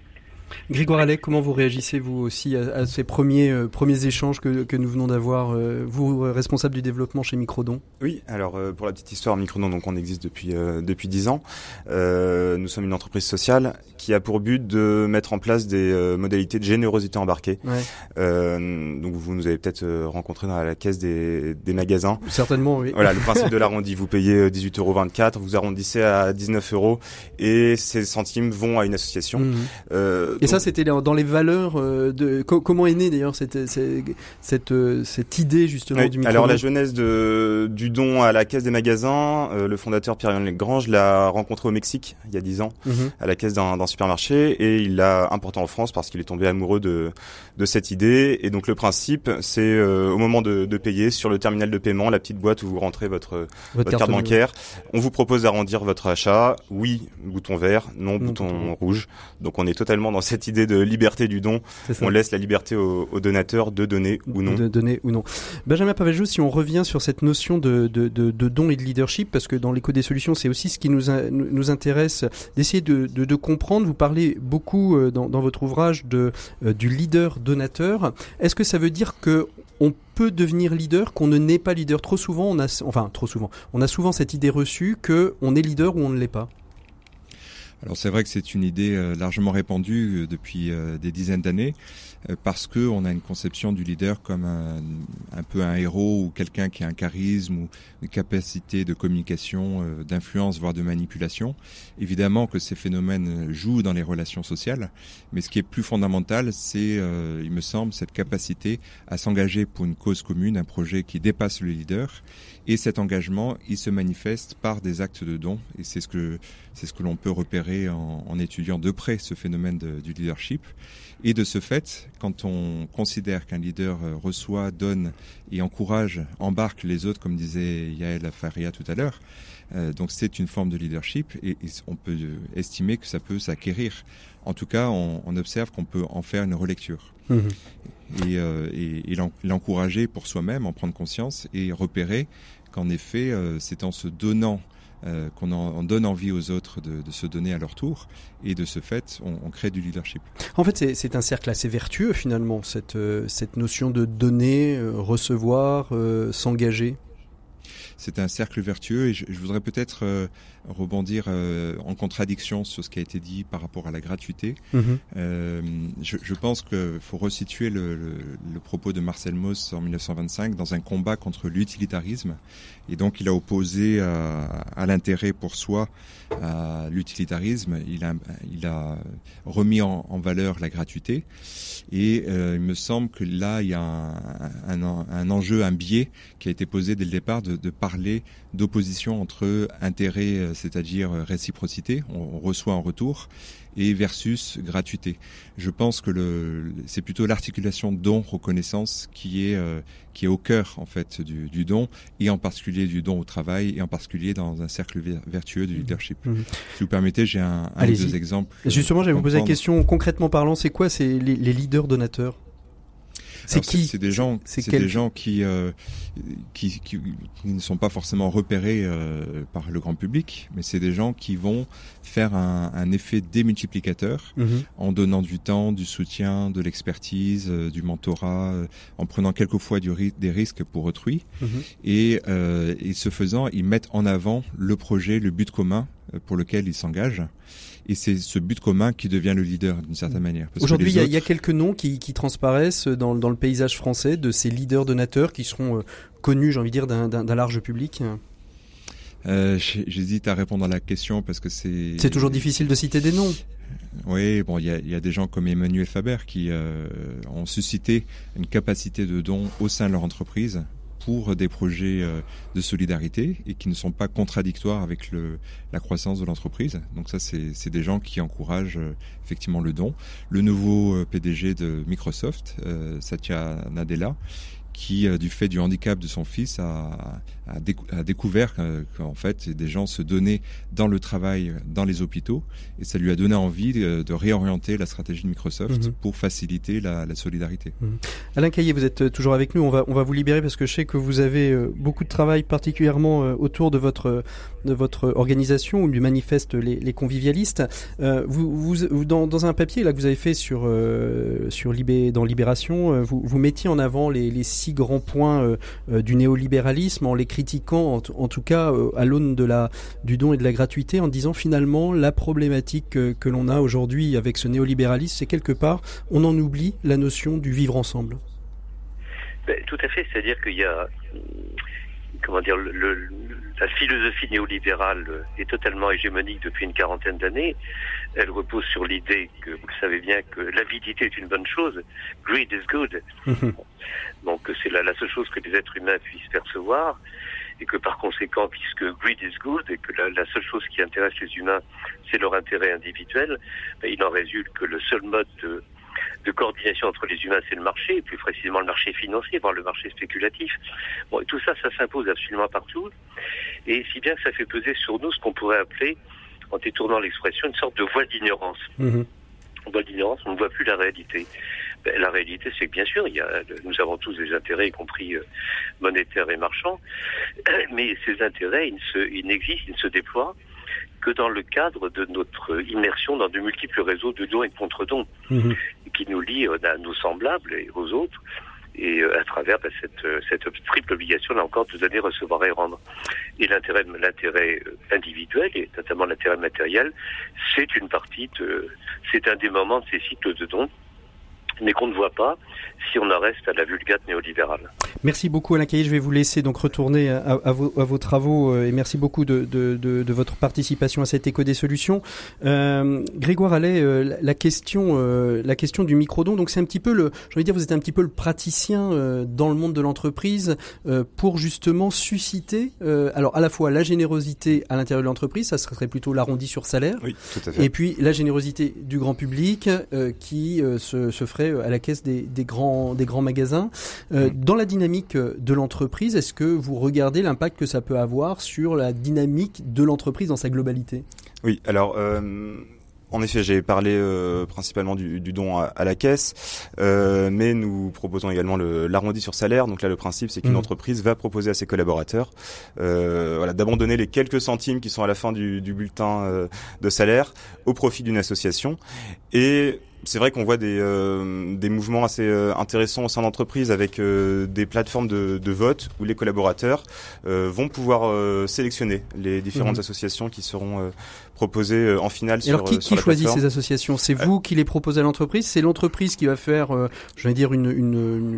Grégoire Allais, comment vous réagissez, vous aussi, à, à ces premiers, euh, premiers échanges que, que nous venons d'avoir, euh, vous, responsable du développement chez Microdon ? Oui, alors euh, pour la petite histoire, Microdon, donc, on existe depuis, euh, depuis dix ans. Euh, nous sommes une entreprise sociale qui a pour but de mettre en place des euh, modalités de générosité embarquée. Ouais. Euh, donc vous nous avez peut-être rencontré dans la caisse des, des magasins. Certainement, oui. Voilà, le principe de l'arrondi, vous payez dix-huit euros vingt-quatre, vous arrondissez à dix-neuf euros et ces centimes vont à une association. Mmh. Euh, Et donc, ça, c'était dans les valeurs de... Comment est née, d'ailleurs, cette, cette, cette, cette idée, justement, oui, du micro-don ? Alors, la jeunesse de, du don à la Caisse des magasins, euh, le fondateur Pierre-Yann Lagrange l'a rencontré au Mexique, il y a dix ans, mm-hmm. à la caisse d'un, d'un supermarché, et il l'a importé en France parce qu'il est tombé amoureux de, de cette idée. Et donc, le principe, c'est euh, au moment de, de payer, sur le terminal de paiement, la petite boîte où vous rentrez votre, votre, votre carte, carte bancaire, on vous propose d'arrondir votre achat. Oui, bouton vert, non, non bouton, bouton rouge. Donc, on est totalement dans cette idée de liberté du don. On laisse la liberté aux, aux donateurs de donner ou non. De donner ou non. Benjamin Pavageau, si on revient sur cette notion de, de, de, de don et de leadership, parce que dans l'éco des solutions, c'est aussi ce qui nous, a, nous intéresse d'essayer de, de, de comprendre. Vous parlez beaucoup dans, dans votre ouvrage de, du leader donateur. Est-ce que ça veut dire que on peut devenir leader, qu'on ne naît pas leader? Trop souvent, on a, enfin trop souvent, on a souvent cette idée reçue qu'on est leader ou on ne l'est pas. Alors c'est vrai que c'est une idée largement répandue depuis des dizaines d'années parce que on a une conception du leader comme un, un peu un héros ou quelqu'un qui a un charisme ou une capacité de communication, d'influence, voire de manipulation. Évidemment que ces phénomènes jouent dans les relations sociales, mais ce qui est plus fondamental, c'est, il me semble, cette capacité à s'engager pour une cause commune, un projet qui dépasse le leader. Et cet engagement, il se manifeste par des actes de don. Et c'est ce que, c'est ce que l'on peut repérer en, en étudiant de près ce phénomène de, du leadership. Et de ce fait, quand on considère qu'un leader reçoit, donne et encourage, embarque les autres, comme disait Yaël Aferia tout à l'heure, euh, donc c'est une forme de leadership et, et on peut estimer que ça peut s'acquérir. En tout cas, on, on observe qu'on peut en faire une relecture. Mmh. Et, euh, et, et l'encourager pour soi-même, en prendre conscience et repérer qu'en effet, euh, c'est en se donnant, euh, qu'on en, on donne envie aux autres de, de se donner à leur tour. Et de ce fait, on, on crée du leadership. En fait, c'est, c'est un cercle assez vertueux finalement, cette, euh, cette notion de donner, euh, recevoir, euh, s'engager. C'est un cercle vertueux et je, je voudrais peut-être euh, rebondir euh, en contradiction sur ce qui a été dit par rapport à la gratuité. Mmh. Euh, je, je pense qu'il faut resituer le, le, le propos de Marcel Mauss en dix-neuf cent vingt-cinq dans un combat contre l'utilitarisme. Et donc il a opposé à, à l'intérêt pour soi à l'utilitarisme. Il a, il a remis en, en valeur la gratuité. Et euh, il me semble que là, il y a un, un, un enjeu, un biais qui a été posé dès le départ de, de parler d'opposition entre intérêt, c'est-à-dire réciprocité, on reçoit en retour, et versus gratuité. Je pense que le, c'est plutôt l'articulation don-reconnaissance qui est, euh, qui est au cœur en fait du, du don, et en particulier du don au travail, et en particulier dans un cercle vertueux du leadership. Mmh. Si vous permettez, j'ai un, un ou deux exemples. Justement, j'allais vous poser la question, concrètement parlant, c'est quoi c'est les, les leaders donateurs? C'est, qui c'est, c'est des gens, c'est, c'est quel... des gens qui, euh, qui, qui, qui ne sont pas forcément repérés euh, par le grand public, mais c'est des gens qui vont faire un, un effet démultiplicateur mmh. en donnant du temps, du soutien, de l'expertise, euh, du mentorat, euh, en prenant quelquefois du ri- des risques pour autrui. Mmh. Et, euh, et ce faisant, ils mettent en avant le projet, le but commun pour lequel ils s'engagent. Et c'est ce but commun qui devient le leader d'une certaine manière. Parce Aujourd'hui, il y, autres... y a quelques noms qui, qui transparaissent dans, dans le paysage français de ces leaders donateurs qui seront euh, connus, j'ai envie de dire, d'un, d'un, d'un large public. Euh, j'hésite à répondre à la question parce que c'est... C'est toujours difficile de citer des noms. Oui, bon, il y a, y a des gens comme Emmanuel Faber qui euh, ont suscité une capacité de don au sein de leur entreprise pour des projets de solidarité et qui ne sont pas contradictoires avec le, la croissance de l'entreprise. Donc ça, c'est, c'est des gens qui encouragent effectivement le don. Le nouveau P D G de Microsoft, euh, Satya Nadella, qui, euh, du fait du handicap de son fils, a, a, décou- a découvert euh, qu'en fait, des gens se donnaient dans le travail, dans les hôpitaux, et ça lui a donné envie de, de réorienter la stratégie de Microsoft mmh. pour faciliter la, la solidarité. Mmh. Alain Caillé, vous êtes toujours avec nous, on va, on va vous libérer parce que je sais que vous avez euh, beaucoup de travail particulièrement euh, autour de votre, de votre organisation où manifestent les, les convivialistes. Euh, vous, vous, dans, dans un papier là, que vous avez fait sur, euh, sur Libé, dans Libération, euh, vous, vous mettiez en avant les, les six grands points euh, euh, du néolibéralisme en les critiquant en, t- en tout cas euh, à l'aune de la, du don et de la gratuité, en disant finalement la problématique euh, que l'on a aujourd'hui avec ce néolibéralisme, c'est quelque part on en oublie la notion du vivre ensemble. Ben, tout à fait, c'est-à-dire qu'il y a comment dire, le, le, la philosophie néolibérale est totalement hégémonique depuis une quarantaine d'années. Elle repose sur l'idée que, vous le savez bien, que l'avidité est une bonne chose. Greed is good. Mmh. Donc c'est la, la seule chose que les êtres humains puissent percevoir, et que par conséquent, puisque greed is good, et que la, la seule chose qui intéresse les humains, c'est leur intérêt individuel, ben, il en résulte que le seul mode de de coordination entre les humains, c'est le marché, et plus précisément le marché financier, voire le marché spéculatif. Bon, et tout ça, ça s'impose absolument partout, et si bien que ça fait peser sur nous ce qu'on pourrait appeler, en détournant l'expression, une sorte de voie d'ignorance. Mmh. on bat l'ignorance, on ne voit plus la réalité. Ben, la réalité, c'est que bien sûr, il y a, nous avons tous des intérêts, y compris euh, monétaires et marchands, mais ces intérêts, ils, se, ils n'existent, ils ne se déploient que dans le cadre de notre immersion dans de multiples réseaux de dons et de contre-dons, mmh. qui nous lient à nos semblables et aux autres, et à travers bah, cette, cette triple obligation, là encore, de donner, recevoir et rendre. Et l'intérêt, l'intérêt individuel, et notamment l'intérêt matériel, c'est une partie de, c'est un des moments de ces cycles de dons, mais qu'on ne voit pas si on en reste à la vulgate néolibérale. Merci beaucoup Alain Caillé, je vais vous laisser donc retourner à, à, vos, à vos travaux et merci beaucoup de, de, de, de votre participation à cette éco des solutions. Euh, Grégoire Allais, euh, la, question, euh, la question du microdon, donc c'est un petit peu le, j'ai envie de dire, vous êtes un petit peu le praticien euh, dans le monde de l'entreprise euh, pour justement susciter euh, alors à la fois la générosité à l'intérieur de l'entreprise, ça serait plutôt l'arrondi sur salaire, oui, tout à fait. Et puis la générosité du grand public euh, qui euh, se, se ferait à la caisse des, des, grands, des grands magasins. Euh, dans la dynamique de l'entreprise, est-ce que vous regardez l'impact que ça peut avoir sur la dynamique de l'entreprise dans sa globalité ? Oui, alors... Euh... En effet, j'ai parlé euh, principalement du, du don à, à la caisse, euh, mais nous proposons également le, l'arrondi sur salaire. Donc là, le principe, c'est qu'une mmh. entreprise va proposer à ses collaborateurs euh, voilà, d'abandonner les quelques centimes qui sont à la fin du, du bulletin euh, de salaire au profit d'une association. Et c'est vrai qu'on voit des, euh, des mouvements assez euh, intéressants au sein d'entreprises avec euh, des plateformes de, de vote où les collaborateurs euh, vont pouvoir euh, sélectionner les différentes mmh. associations qui seront euh, proposées en finale sur, alors, qui, euh, sur qui la plateforme. Qui choisit ces associations ? C'est vous qui les proposez à l'entreprise ? C'est l'entreprise qui va faire, euh, je vais dire, une, une,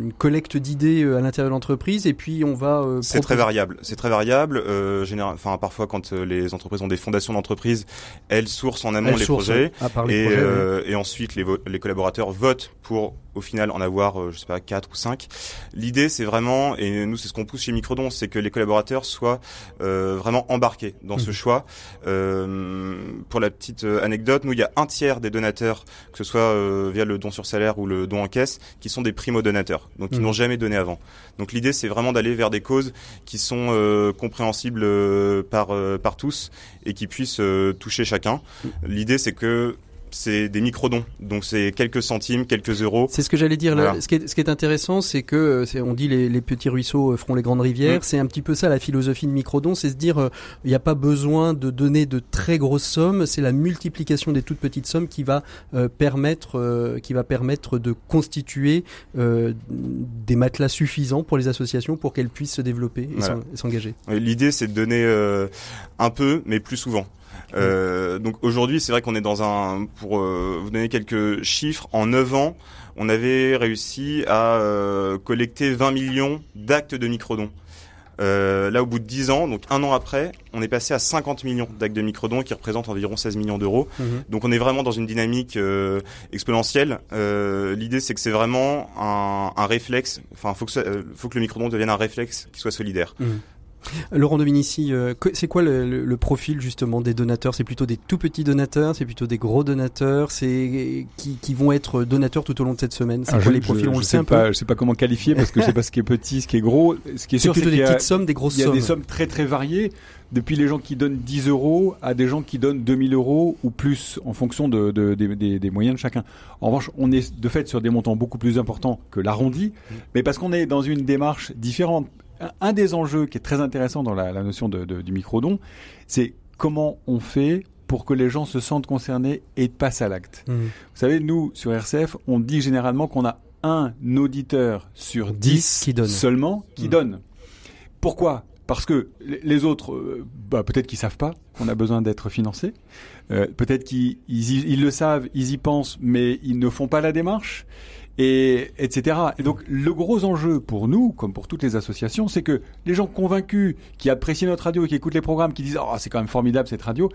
une collecte d'idées à l'intérieur de l'entreprise et puis on va... Euh, c'est proposer... très variable. C'est très variable. Euh, général... enfin, parfois, quand les entreprises ont des fondations d'entreprise, elles sourcent en amont elles les projets, à part les et, projets euh, oui. et ensuite les, vo- les collaborateurs votent pour... au final en avoir, euh, je sais pas, quatre ou cinq. L'idée, c'est vraiment, et nous c'est ce qu'on pousse chez Microdon, c'est que les collaborateurs soient euh, vraiment embarqués dans mmh. ce choix. Euh, pour la petite anecdote, nous il y a un tiers des donateurs, que ce soit euh, via le don sur salaire ou le don en caisse, qui sont des primo-donateurs, donc qui mmh. n'ont jamais donné avant. Donc l'idée, c'est vraiment d'aller vers des causes qui sont euh, compréhensibles euh, par, euh, par tous et qui puissent euh, toucher chacun. Mmh. L'idée, c'est que c'est des microdons, donc c'est quelques centimes, quelques euros. C'est ce que j'allais dire là. Voilà. Ce qui est, ce qui est intéressant, c'est que c'est, on dit les, les petits ruisseaux feront les grandes rivières. Mmh. C'est un petit peu ça la philosophie de microdon, c'est se dire euh, il n'y a pas besoin de donner de très grosses sommes. C'est la multiplication des toutes petites sommes qui va euh, permettre, euh, qui va permettre de constituer euh, des matelas suffisants pour les associations pour qu'elles puissent se développer et, voilà. s'en, et s'engager. Et l'idée, c'est de donner euh, un peu, mais plus souvent. Euh, donc aujourd'hui, c'est vrai qu'on est dans un, pour euh, vous donner quelques chiffres, en neuf ans, on avait réussi à euh, collecter vingt millions d'actes de microdons. Euh, là, au bout de dix ans, donc un an après, on est passé à cinquante millions d'actes de microdons qui représentent environ seize millions d'euros. Mmh. Donc on est vraiment dans une dynamique euh, exponentielle. Euh, l'idée, c'est que c'est vraiment un, un réflexe, enfin, faut que, ça, euh, faut que le microdon devienne un réflexe qui soit solidaire. Mmh. Laurent Dominici, c'est quoi le, le, le profil justement des donateurs ? C'est plutôt des tout petits donateurs, c'est plutôt des gros donateurs, c'est qui, qui vont être donateurs tout au long de cette semaine. C'est ah, quoi je, les profils je, On je le sait un pas, peu. Je sais pas comment qualifier parce que je sais pas ce qui est petit, ce qui est gros. Ce qui est c'est sûr, plutôt c'est des petites a, sommes, des grosses sommes. Il y a sommes. Des sommes très très variées, depuis les gens qui donnent dix euros à des gens qui donnent deux mille euros ou plus en fonction de, de, de, des, des moyens de chacun. En revanche, on est de fait sur des montants beaucoup plus importants que l'arrondi, mais parce qu'on est dans une démarche différente. Un des enjeux qui est très intéressant dans la, la notion de, de, du microdon, c'est comment on fait pour que les gens se sentent concernés et passent à l'acte. Mmh. Vous savez, nous, sur R C F, on dit généralement qu'on a un auditeur sur dix qui donne. Seulement qui mmh. donne. Pourquoi ? Parce que les autres, bah, peut-être qu'ils savent pas qu'on a besoin d'être financés. Euh, peut-être qu'ils ils y, ils le savent, ils y pensent, mais ils ne font pas la démarche. Et etc. Et donc le gros enjeu pour nous, comme pour toutes les associations, c'est que les gens convaincus, qui apprécient notre radio, qui écoutent les programmes, qui disent « Oh, c'est quand même formidable cette radio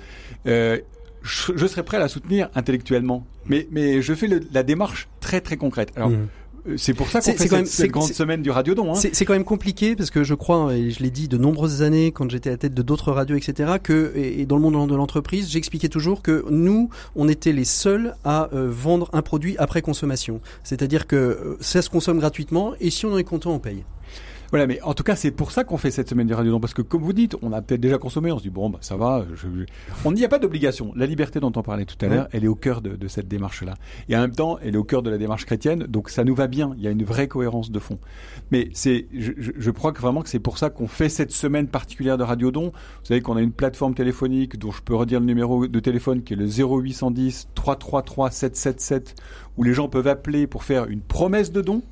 euh, », je, je serais prêt à la soutenir intellectuellement. Mais, mais je fais le, la démarche très très concrète. Alors, mmh. c'est pour ça qu'on c'est, fait c'est cette, même, cette grande semaine du Radiodon. Hein. C'est, c'est quand même compliqué parce que je crois, et je l'ai dit de nombreuses années quand j'étais à la tête de d'autres radios, et cetera, que et, et dans le monde de l'entreprise, j'expliquais toujours que nous, on était les seuls à euh, vendre un produit après consommation. C'est-à-dire que euh, ça se consomme gratuitement et si on en est content, on paye. Voilà, mais en tout cas, c'est pour ça qu'on fait cette semaine du Rajouton, parce que comme vous dites, on a peut-être déjà consommé, on se dit bon, bah, ça va, je, je... on n'y a pas d'obligation. La liberté dont on parlait tout à l'heure, elle est au cœur de, de cette démarche-là. Et en même temps, elle est au cœur de la démarche chrétienne, donc ça nous va bien, il y a une vraie cohérence de fond. Mais c'est, je, je, je crois que vraiment que c'est pour ça qu'on fait cette semaine particulière de Rajouton. Vous savez qu'on a une plateforme téléphonique dont je peux redire le numéro de téléphone qui est le zéro huit cent dix, trois cent trente-trois, sept cent soixante-dix-sept, où les gens peuvent appeler pour faire une promesse de don.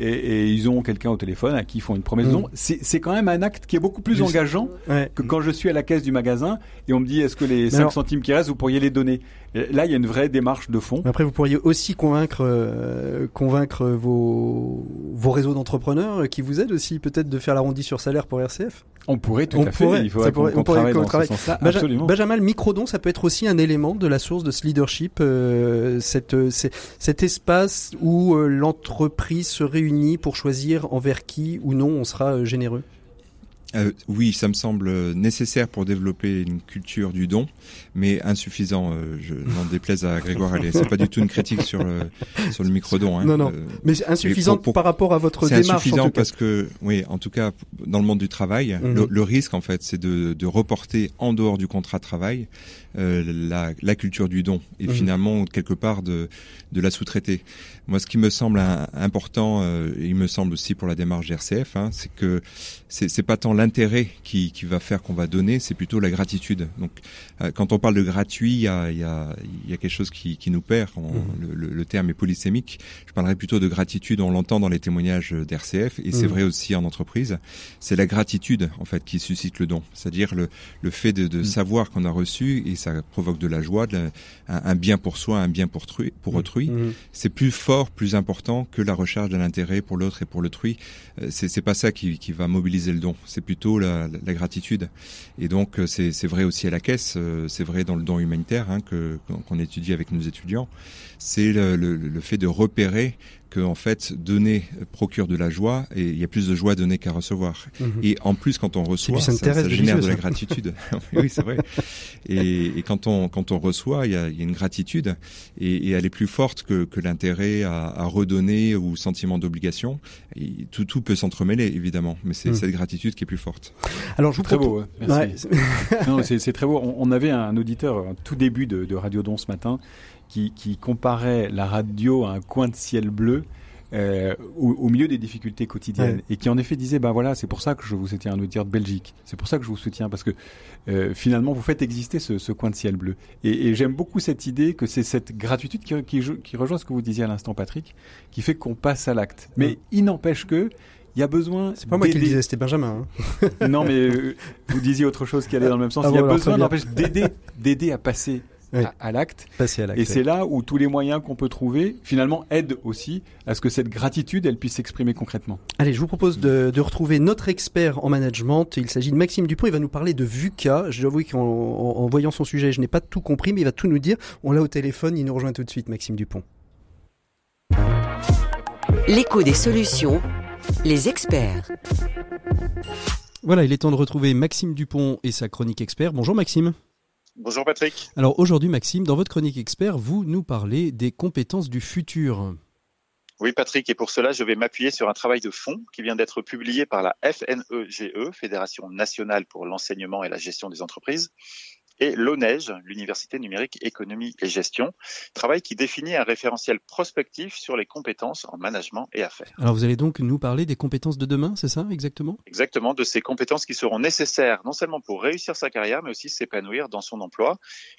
Et, et ils ont quelqu'un au téléphone à qui ils font une promesse. Mmh. C'est, c'est quand même un acte qui est beaucoup plus Juste. engageant ouais. que quand je suis à la caisse du magasin et on me dit est-ce que les cinq alors, centimes qui restent vous pourriez les donner. Et là il y a une vraie démarche de fond. Après vous pourriez aussi convaincre euh, convaincre vos vos réseaux d'entrepreneurs qui vous aident aussi peut-être de faire l'arrondi sur salaire pour R C F. On pourrait tout on à pourrait, fait. Il faudrait qu'on, qu'on travaille dans ce sens-là. Baja, Benjamin, le microdon ça peut être aussi un élément de la source de ce leadership, euh, cette, euh, c'est, cet espace où euh, l'entreprise se réunit pour choisir envers qui ou non on sera généreux. Euh, oui, ça me semble nécessaire pour développer une culture du don, mais insuffisant, euh, je n'en déplaise à Grégoire Allais. C'est pas du tout une critique sur le, sur le microdon. Hein. Non, non, euh, mais insuffisant pour, pour, par rapport à votre c'est démarche. C'est insuffisant parce que, oui, en tout cas, dans le monde du travail, mm-hmm. le, le risque, en fait, c'est de, de reporter en dehors du contrat de travail euh, la, la culture du don et mm-hmm. finalement, quelque part, de, de la sous-traiter. Moi, ce qui me semble un, important, euh, il me semble aussi pour la démarche R C F, hein, c'est que c'est, c'est pas tant l'intérêt qui, qui va faire qu'on va donner, c'est plutôt la gratitude. Donc, euh, quand on parle de gratuit, il y a, y, a, y a quelque chose qui, qui nous perd. On, mmh. le, le terme est polysémique. Je parlerai plutôt de gratitude. On l'entend dans les témoignages d'R C F et mmh. c'est vrai aussi en entreprise. C'est la gratitude en fait qui suscite le don. C'est-à-dire le, le fait de, de mmh. savoir qu'on a reçu et ça provoque de la joie, de la, un, un bien pour soi, un bien pour, trui, pour autrui. Mmh. C'est plus fort, plus important que la recherche de l'intérêt pour l'autre et pour l'autrui. Euh, c'est, c'est pas ça qui, qui va mobiliser le don. C'est plutôt la, la gratitude. Et donc, c'est, c'est vrai aussi à la caisse, c'est vrai dans le don humanitaire hein, que, qu'on étudie avec nos étudiants. C'est le, le, le fait de repérer que, en fait, donner procure de la joie et il y a plus de joie à donner qu'à recevoir. Mmh. Et en plus, quand on reçoit, ça, ça génère de la gratitude. Oui, c'est vrai. Et, et quand on, quand on reçoit, il y a, il y a une gratitude et, et elle est plus forte que, que l'intérêt à, à redonner ou sentiment d'obligation. Et tout, tout peut s'entremêler, évidemment, mais c'est mmh. cette gratitude qui est plus forte. Alors, je vous très propose... beau. Merci. Ouais. non, c'est, c'est très beau. On, on avait un auditeur, un tout début de, de Radio Don ce matin, Qui, qui comparait la radio à un coin de ciel bleu euh, au, au milieu des difficultés quotidiennes ouais. et qui en effet disait ben voilà c'est pour ça que je vous soutiens un auditeur de Belgique, c'est pour ça que je vous soutiens parce que euh, finalement vous faites exister ce, ce coin de ciel bleu et, et j'aime beaucoup cette idée que c'est cette gratitude qui, qui, qui rejoint ce que vous disiez à l'instant Patrick qui fait qu'on passe à l'acte mais ouais. il n'empêche que il y a besoin. C'est pas moi d'aider. Qui le disais, c'était Benjamin. Hein. Non mais euh, vous disiez autre chose qui allait dans le même sens. Ah, il y a voilà, besoin n'empêche d'aider, d'aider à passer. Oui. À, à, l'acte. Passer à l'acte. Et c'est là où tous les moyens qu'on peut trouver, finalement, aident aussi à ce que cette gratitude, elle puisse s'exprimer concrètement. Allez, je vous propose de, de retrouver notre expert en management. Il s'agit de Maxime Dupont. Il va nous parler de VUCA. Je dois avouer qu'en en, en voyant son sujet, je n'ai pas tout compris, mais il va tout nous dire. On l'a au téléphone. Il nous rejoint tout de suite, Maxime Dupont. L'écho des solutions, les experts. Voilà, il est temps de retrouver Maxime Dupont et sa chronique expert. Bonjour Maxime. Bonjour Patrick. Alors aujourd'hui Maxime, dans votre chronique expert, vous nous parlez des compétences du futur. Oui Patrick, et pour cela je vais m'appuyer sur un travail de fond qui vient d'être publié par la F N E G E, Fédération Nationale pour l'Enseignement et la Gestion des Entreprises, et l'ONEGE, l'Université Numérique Économie et Gestion, travail qui définit un référentiel prospectif sur les compétences en management et affaires. Alors vous allez donc nous parler des compétences de demain, c'est ça exactement ? Exactement, de ces compétences qui seront nécessaires non seulement pour réussir sa carrière, mais aussi s'épanouir dans son emploi,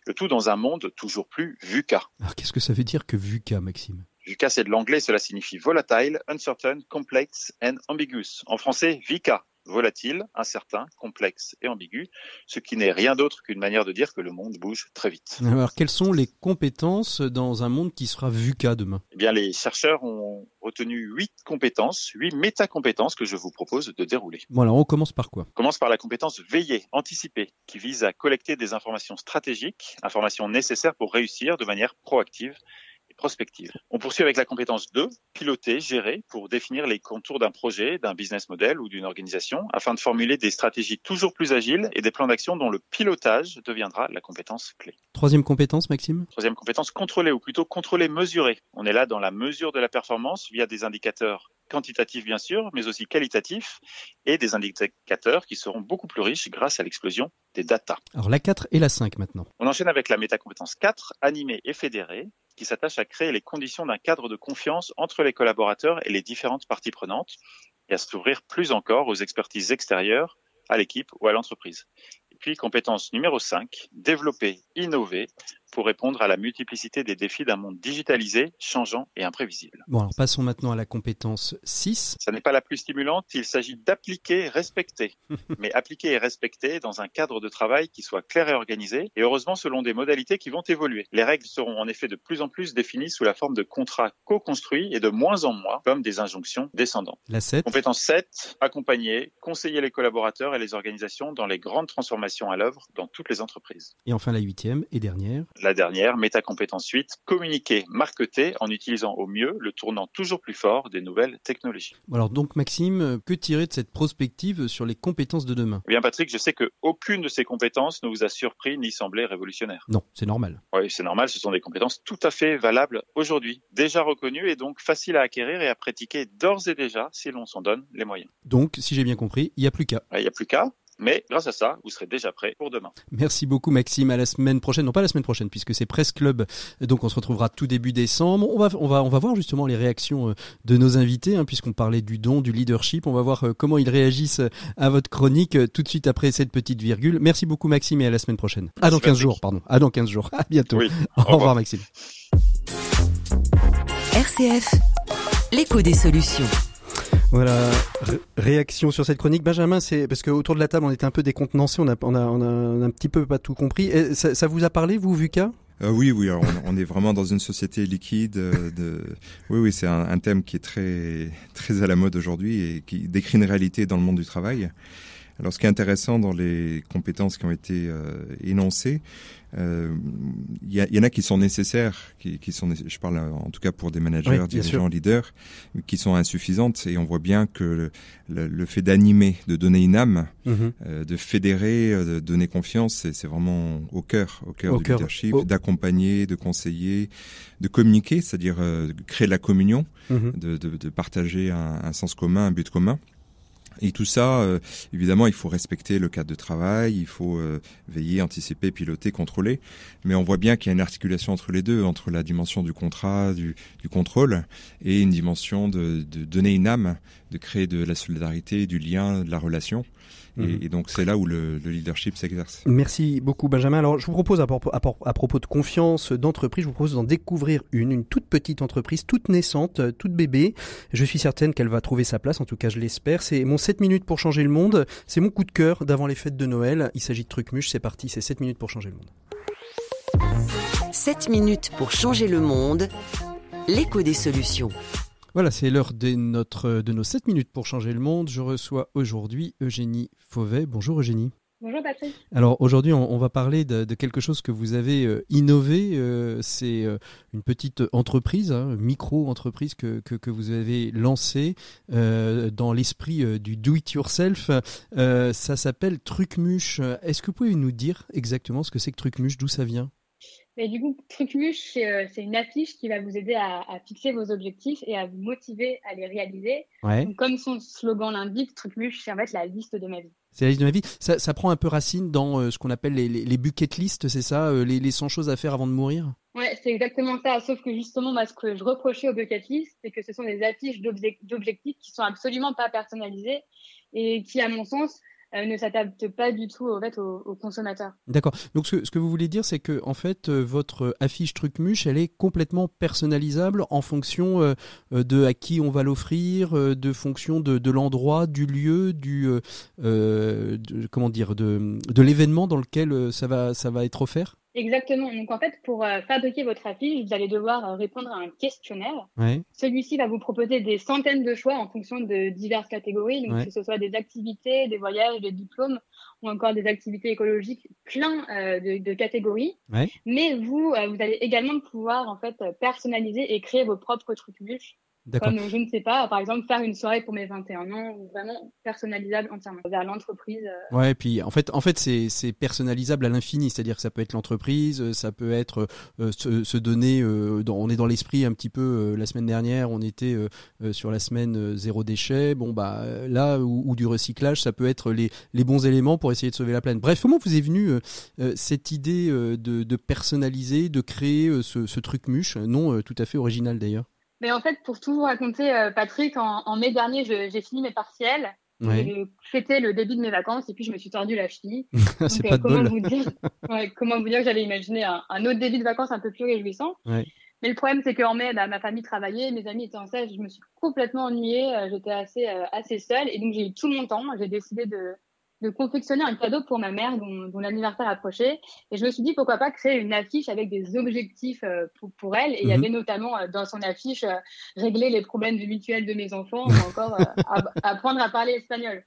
le tout dans un monde toujours plus VUCA. Alors qu'est-ce que ça veut dire que VUCA, Maxime ? VUCA, c'est de l'anglais, cela signifie volatile, uncertain, complex and ambiguous. En français, VICA. Volatile, incertain, complexe et ambigu, ce qui n'est rien d'autre qu'une manière de dire que le monde bouge très vite. Alors, quelles sont les compétences dans un monde qui sera VUCA demain ? Eh bien, les chercheurs ont retenu huit compétences, huit métacompétences que je vous propose de dérouler. Bon, alors on commence par quoi ? On commence par la compétence veiller, anticiper, qui vise à collecter des informations stratégiques, informations nécessaires pour réussir de manière proactive, prospective. On poursuit avec la compétence deux, piloter, gérer, pour définir les contours d'un projet, d'un business model ou d'une organisation, afin de formuler des stratégies toujours plus agiles et des plans d'action dont le pilotage deviendra la compétence clé. Troisième compétence, Maxime ? Troisième compétence, contrôler, ou plutôt contrôler, mesurer. On est là dans la mesure de la performance via des indicateurs quantitatifs bien sûr, mais aussi qualitatifs, et des indicateurs qui seront beaucoup plus riches grâce à l'explosion des data. Alors la quatre et la cinq maintenant. On enchaîne avec la métacompétence quatre, animer et fédérer, qui s'attache à créer les conditions d'un cadre de confiance entre les collaborateurs et les différentes parties prenantes, et à s'ouvrir plus encore aux expertises extérieures, à l'équipe ou à l'entreprise. Et puis compétence numéro cinq, développer, innover, pour répondre à la multiplicité des défis d'un monde digitalisé, changeant et imprévisible. Bon, alors passons maintenant à la compétence six. Ça n'est pas la plus stimulante, il s'agit d'appliquer et respecter. Mais appliquer et respecter dans un cadre de travail qui soit clair et organisé, et heureusement selon des modalités qui vont évoluer. Les règles seront en effet de plus en plus définies sous la forme de contrats co-construits et de moins en moins comme des injonctions descendantes. La sept. Compétence sept, accompagner, conseiller les collaborateurs et les organisations dans les grandes transformations à l'œuvre dans toutes les entreprises. Et enfin la huitième et dernière. La dernière, métacompétence huit, communiquer, marketer en utilisant au mieux le tournant toujours plus fort des nouvelles technologies. Alors donc Maxime, que tirer de cette prospective sur les compétences de demain ? Eh bien Patrick, je sais qu'aucune de ces compétences ne vous a surpris ni semblé révolutionnaire. Non, c'est normal. Oui, c'est normal, ce sont des compétences tout à fait valables aujourd'hui, déjà reconnues et donc faciles à acquérir et à pratiquer d'ores et déjà si l'on s'en donne les moyens. Donc, si j'ai bien compris, il n'y a plus qu'à. Il n'y a plus qu'à. Mais grâce à ça, vous serez déjà prêt pour demain. Merci beaucoup Maxime, à la semaine prochaine. Non, pas la semaine prochaine puisque c'est Presse Club. Donc on se retrouvera tout début décembre. On va on va on va voir justement les réactions de nos invités hein, puisqu'on parlait du don, du leadership, on va voir comment ils réagissent à votre chronique tout de suite après cette petite virgule. Merci beaucoup Maxime et à la semaine prochaine. Ah dans quinze jours, pardon. Ah dans quinze jours. À bientôt. Oui, au, au revoir. revoir Maxime. R C F, l'éco des solutions. Voilà, ré- réaction sur cette chronique. Benjamin, c'est parce que autour de la table, on était un peu décontenancé, on a, on a, on a, on a un petit peu pas tout compris. Et ça, ça vous a parlé, vous, Vuka ? Euh, oui, oui, on, on est vraiment dans une société liquide. Euh, de... Oui, oui, c'est un, un thème qui est très, très à la mode aujourd'hui et qui décrit une réalité dans le monde du travail. Alors, ce qui est intéressant dans les compétences qui ont été euh, énoncées, euh, y, y en a qui sont nécessaires, qui, qui sont, je parle en tout cas pour des managers, oui, dirigeants, leaders, qui sont insuffisantes. Et on voit bien que le, le, le fait d'animer, de donner une âme, mm-hmm. euh, de fédérer, de donner confiance, c'est, c'est vraiment au cœur, au cœur au du cœur. leadership, oh. d'accompagner, de conseiller, de communiquer, c'est-à-dire euh, créer de la communion, mm-hmm. de, de, de partager un, un sens commun, un but commun. Et tout ça, euh, évidemment, il faut respecter le cadre de travail, il faut euh, veiller, anticiper, piloter, contrôler. Mais on voit bien qu'il y a une articulation entre les deux, entre la dimension du contrat, du, du contrôle, et une dimension de, de donner une âme, de créer de la solidarité, du lien, de la relation. Et, et donc c'est là où le, le leadership s'exerce. Merci beaucoup Benjamin. Alors je vous propose à, à, à propos de confiance d'entreprise, je vous propose d'en découvrir une, une toute petite entreprise, toute naissante, toute bébé. Je suis certaine qu'elle va trouver sa place, en tout cas je l'espère. C'est mon sept minutes pour changer le monde, c'est mon coup de cœur d'avant les fêtes de Noël. Il s'agit de Trucmuche, c'est parti, c'est sept minutes pour changer le monde. sept minutes pour changer le monde, l'éco des solutions. Voilà, c'est l'heure de, notre, de nos sept minutes pour changer le monde. Je reçois aujourd'hui Eugénie Fauvet. Bonjour Eugénie. Bonjour Patrick. Alors aujourd'hui, on, on va parler de, de quelque chose que vous avez euh, innové. Euh, c'est euh, une petite entreprise, hein, micro-entreprise que, que, que vous avez lancée euh, dans l'esprit euh, du do-it-yourself. Euh, ça s'appelle Trucmuche. Est-ce que vous pouvez nous dire exactement ce que c'est que Trucmuche, d'où ça vient ? Et du coup, Trucmuche, c'est une affiche qui va vous aider à, à fixer vos objectifs et à vous motiver à les réaliser. Ouais. Donc, comme son slogan l'indique, Trucmuche, c'est en fait la liste de ma vie. C'est la liste de ma vie. Ça, ça prend un peu racine dans euh, ce qu'on appelle les, les, les bucket list, c'est ça, euh, les, les cent choses à faire avant de mourir. Oui, c'est exactement ça. Sauf que justement, bah, ce que je reprochais aux bucket list, c'est que ce sont des affiches d'obje- d'objectifs qui ne sont absolument pas personnalisées et qui, à mon sens, Euh, ne s'adapte pas du tout en fait, aux, aux consommateurs. D'accord. Donc ce que, ce que vous voulez dire, c'est que en fait, votre affiche Trucmuche, elle est complètement personnalisable en fonction euh, de à qui on va l'offrir, de fonction de, de l'endroit, du lieu, du euh, de, comment dire, de, de l'événement dans lequel ça va, ça va être offert. Exactement. Donc, en fait, pour euh, fabriquer votre affiche, vous allez devoir répondre à un questionnaire. Oui. Celui-ci va vous proposer des centaines de choix en fonction de diverses catégories, donc oui. que ce soit des activités, des voyages, des diplômes ou encore des activités écologiques, plein euh, de, de catégories. Oui. Mais vous, euh, vous allez également pouvoir en fait personnaliser et créer vos propres trucmuches. D'accord. Comme, je ne sais pas, par exemple, faire une soirée pour mes vingt et un ans, vraiment personnalisable entièrement vers l'entreprise. Ouais, et puis en fait, en fait c'est, c'est personnalisable à l'infini, c'est-à-dire que ça peut être l'entreprise, ça peut être euh, se, se donner, euh, dans, on est dans l'esprit un petit peu, euh, la semaine dernière, on était euh, sur la semaine zéro déchet, bon bah là, ou, ou du recyclage, ça peut être les, les bons éléments pour essayer de sauver la planète. Bref, comment vous est venue euh, cette idée euh, de, de personnaliser, de créer euh, ce, ce Trucmuche, non euh, tout à fait original d'ailleurs? Mais en fait, pour tout vous raconter, euh, Patrick, en, en mai dernier, je, j'ai fini mes partiels. Ouais. J'ai fêté le début de mes vacances et puis je me suis tordu la cheville. C'est donc, pas euh, de comment bol. Vous dire, ouais, comment vous dire que j'avais imaginé un, un autre début de vacances un peu plus réjouissant. Ouais. Mais le problème, c'est qu'en mai, bah, ma famille travaillait, mes amis étaient en stage, je me suis complètement ennuyée, euh, j'étais assez, euh, assez seule. Et donc, j'ai eu tout mon temps, j'ai décidé de, de confectionner un cadeau pour ma mère dont, dont l'anniversaire approchait. Et je me suis dit, pourquoi pas créer une affiche avec des objectifs euh, pour, pour elle. Et il mmh. y avait notamment euh, dans son affiche, euh, régler les problèmes mutuels de mes enfants ou encore euh, à, apprendre à parler espagnol.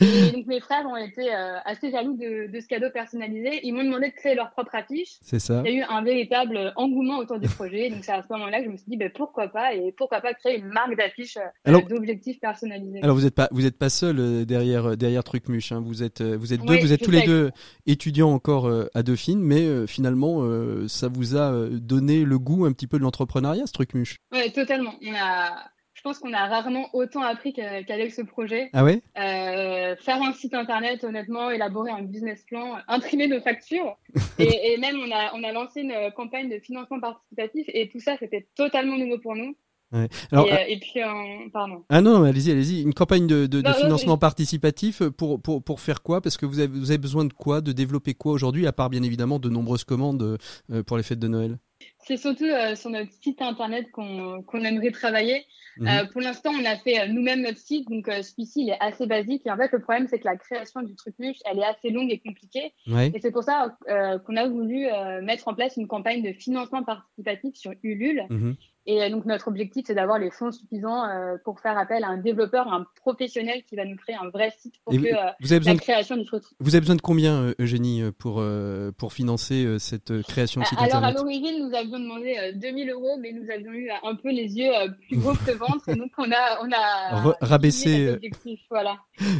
Et donc mes frères ont été euh, assez jaloux de, de ce cadeau personnalisé. Ils m'ont demandé de créer leur propre affiche. C'est ça. Il y a eu un véritable engouement autour du projet. Donc c'est à ce moment-là que je me suis dit, ben, pourquoi pas et pourquoi pas créer une marque d'affiche euh, alors, d'objectifs personnalisés. Alors vous n'êtes pas, vous êtes pas seul derrière, derrière Trucmuche, hein. Vous Vous êtes, vous êtes oui, deux, vous êtes tous les que... deux étudiants encore à Dauphine, mais finalement, euh, ça vous a donné le goût un petit peu de l'entrepreneuriat, ce Trucmuche. Oui, totalement. On a... Je pense qu'on a rarement autant appris qu'avec ce projet. Ah ouais euh, Faire un site internet, honnêtement, élaborer un business plan, imprimer nos factures. et, et même, on a, on a lancé une campagne de financement participatif et tout ça, c'était totalement nouveau pour nous. Ouais. Alors, et, euh, et puis, euh, pardon. Ah non, non, allez-y, allez-y. Une campagne de, de, non, de financement non, participatif pour, pour, pour faire quoi? Parce que vous avez, vous avez besoin de quoi? De développer quoi aujourd'hui, à part bien évidemment de nombreuses commandes euh, pour les fêtes de Noël? C'est surtout euh, sur notre site internet qu'on, qu'on aimerait travailler. Mmh. Euh, pour l'instant, on a fait euh, nous-mêmes notre site, donc euh, celui-ci, il est assez basique. Et en fait, le problème, c'est que la création du Trucmuche, elle est assez longue et compliquée. Ouais. Et c'est pour ça euh, qu'on a voulu euh, mettre en place une campagne de financement participatif sur Ulule. Mmh. Et donc, notre objectif, c'est d'avoir les fonds suffisants euh, pour faire appel à un développeur, un professionnel qui va nous créer un vrai site pour et que euh, vous avez la création de... du truc. Vous avez besoin de combien, Eugénie, pour, euh, pour financer euh, cette création de site Alors, internet? Alors, à l'origine, nous avions demandé euh, deux mille euros, mais nous avions eu un peu les yeux euh, plus gros que le ventre. Et donc, on a, on a Re- rabaissé l'objectif. Voilà.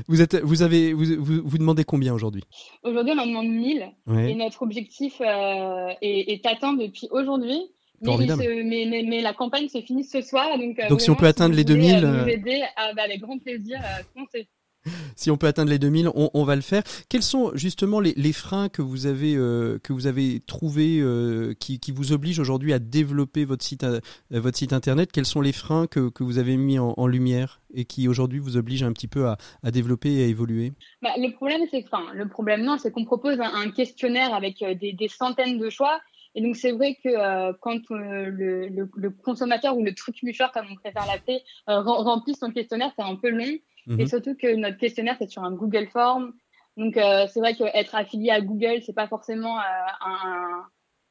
Vous, êtes, vous, avez, vous, vous, vous demandez combien aujourd'hui? Aujourd'hui, on en demande mille. Ouais. Et notre objectif euh, est, est atteint depuis aujourd'hui. Mais, se, mais, mais, mais la campagne se finit ce soir. Donc, donc vraiment, si on peut atteindre si les deux mille... Vous euh... aider à, bah, avec grand plaisir, euh, foncez. Si on peut atteindre les deux mille, on, on va le faire. Quels sont justement les, les freins que vous avez, euh, que vous avez trouvés euh, qui, qui vous obligent aujourd'hui à développer votre site, euh, votre site internet? Quels sont les freins que, que vous avez mis en, en lumière et qui aujourd'hui vous obligent un petit peu à, à développer et à évoluer? Bah, le problème, c'est, enfin, le problème, non, c'est qu'on propose un, un questionnaire avec euh, des, des centaines de choix. Et donc, c'est vrai que euh, quand euh, le, le, le consommateur ou le trucmucheur, comme on préfère l'appeler, euh, remplit son questionnaire, c'est un peu long. Mmh. Et surtout que notre questionnaire, c'est sur un Google Form. Donc, euh, c'est vrai qu'être affilié à Google, c'est pas forcément euh, un...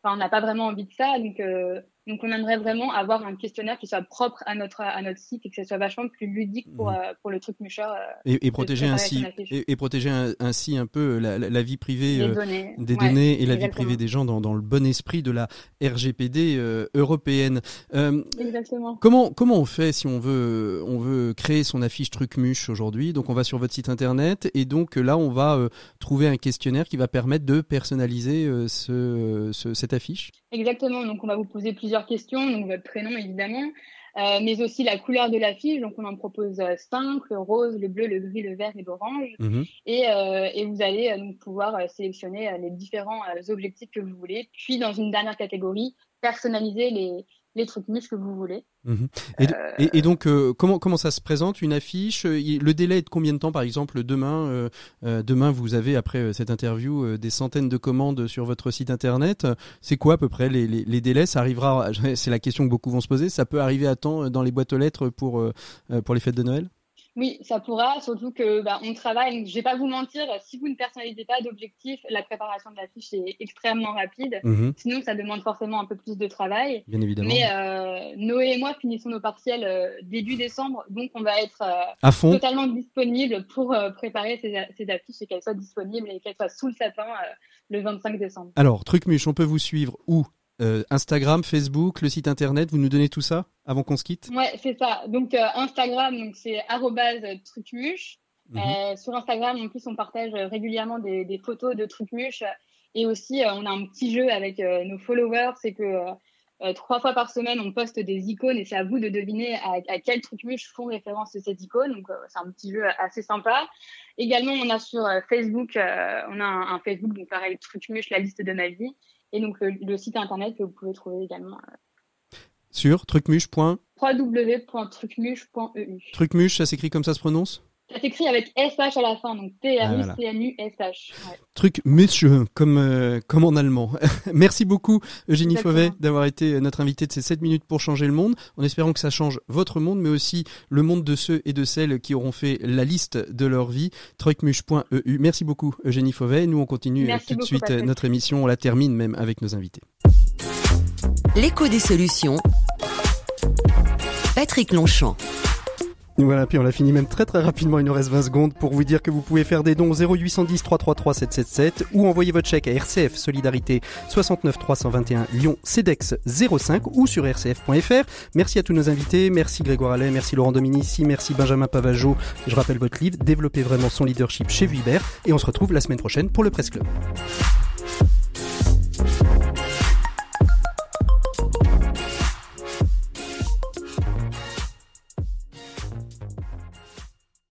Enfin, on n'a pas vraiment envie de ça. Donc, euh, donc, on aimerait vraiment avoir un questionnaire qui soit propre à notre, à notre site et que ce soit vachement plus ludique pour, mmh. euh, pour le Trucmucheur. Euh, et, et, protéger ainsi, et, et protéger un, ainsi un peu la, la, la vie privée des euh, données, des ouais, données et exactement. La vie privée des gens dans, dans le bon esprit de la R G P D euh, européenne. Euh, exactement. Comment, comment on fait si on veut, on veut créer son affiche Trucmuche aujourd'hui? Donc, on va sur votre site internet et donc là, on va euh, trouver un questionnaire qui va permettre de personnaliser euh, ce, ce, cette affiche. Exactement. Donc, on va vous poser plusieurs questions, donc votre prénom évidemment, euh, mais aussi la couleur de l'affiche. Donc, on en propose euh, cinq, le rose, le bleu, le gris, le vert et l'orange. Mmh. Et, euh, et vous allez euh, donc pouvoir euh, sélectionner euh, les différents euh, objectifs que vous voulez, puis dans une dernière catégorie, personnaliser les, les Trucmuche que vous voulez. Mmh. Et, euh... et, et donc, euh, comment, comment ça se présente une affiche? Le délai est de combien de temps? Par exemple, demain, euh, euh, demain vous avez, après euh, cette interview, euh, des centaines de commandes sur votre site internet. C'est quoi à peu près les, les, les délais? Ça arrivera, c'est la question que beaucoup vont se poser, ça peut arriver à temps dans les boîtes aux lettres pour, euh, pour les fêtes de Noël? Oui, ça pourra, surtout que bah, on travaille. Je ne vais pas vous mentir, si vous ne personnalisez pas d'objectif, la préparation de la fiche est extrêmement rapide. Mmh. Sinon, ça demande forcément un peu plus de travail. Bien évidemment. Mais euh, Noé et moi finissons nos partiels euh, début décembre, donc on va être euh, à fond. Totalement disponible pour euh, préparer ces, ces affiches et qu'elles soient disponibles et qu'elles soient sous le sapin euh, le vingt-cinq décembre. Alors, Trucmuche, on peut vous suivre où ? Euh, Instagram, Facebook, le site internet, vous nous donnez tout ça avant qu'on se quitte ? Ouais, c'est ça. Donc euh, Instagram, donc c'est arobase trucmuche. Mmh. Euh, sur Instagram, en plus, on partage régulièrement des, des photos de Trucmuche. Et aussi, euh, on a un petit jeu avec euh, nos followers. C'est que euh, euh, trois fois par semaine, on poste des icônes et c'est à vous de deviner à, à quel Trucmuche font référence de cette icône. Donc, euh, c'est un petit jeu assez sympa. Également, on a sur euh, Facebook, euh, on a un, un Facebook, donc pareil, Trucmuche, la liste de ma vie. Et donc, le, le site internet que vous pouvez trouver également. Euh... Sur trucmuche point e u w w w point trucmuche point e u. Trucmuche, ça s'écrit comme ça se prononce ? Ça s'écrit avec S H à la fin, donc T R U C M U S H. Ouais. Trucmuche, comme, euh, comme en allemand. Merci beaucoup, Eugénie Fauvet, d'avoir été notre invitée de ces sept minutes pour changer le monde, en espérant que ça change votre monde, mais aussi le monde de ceux et de celles qui auront fait la liste de leur vie. Trucmuche point e u. Merci beaucoup, Eugénie Fauvet. Nous, on continue Merci tout beaucoup, de suite Patrick. Notre émission. On la termine même avec nos invités. L'éco des solutions. Patrick Longchamp. Voilà, puis on l'a fini même très très rapidement, il nous reste vingt secondes pour vous dire que vous pouvez faire des dons au zéro huit un zéro trois trois trois sept sept sept ou envoyer votre chèque à R C F Solidarité soixante-neuf trois cent vingt et un Lyon C D E X zéro cinq ou sur r c f point f r. Merci à tous nos invités, merci Grégoire Allais, merci Laurent Dominici, merci Benjamin Pavageau. Je rappelle votre livre, Développer vraiment son leadership chez Vuibert, et on se retrouve la semaine prochaine pour le Presse Club.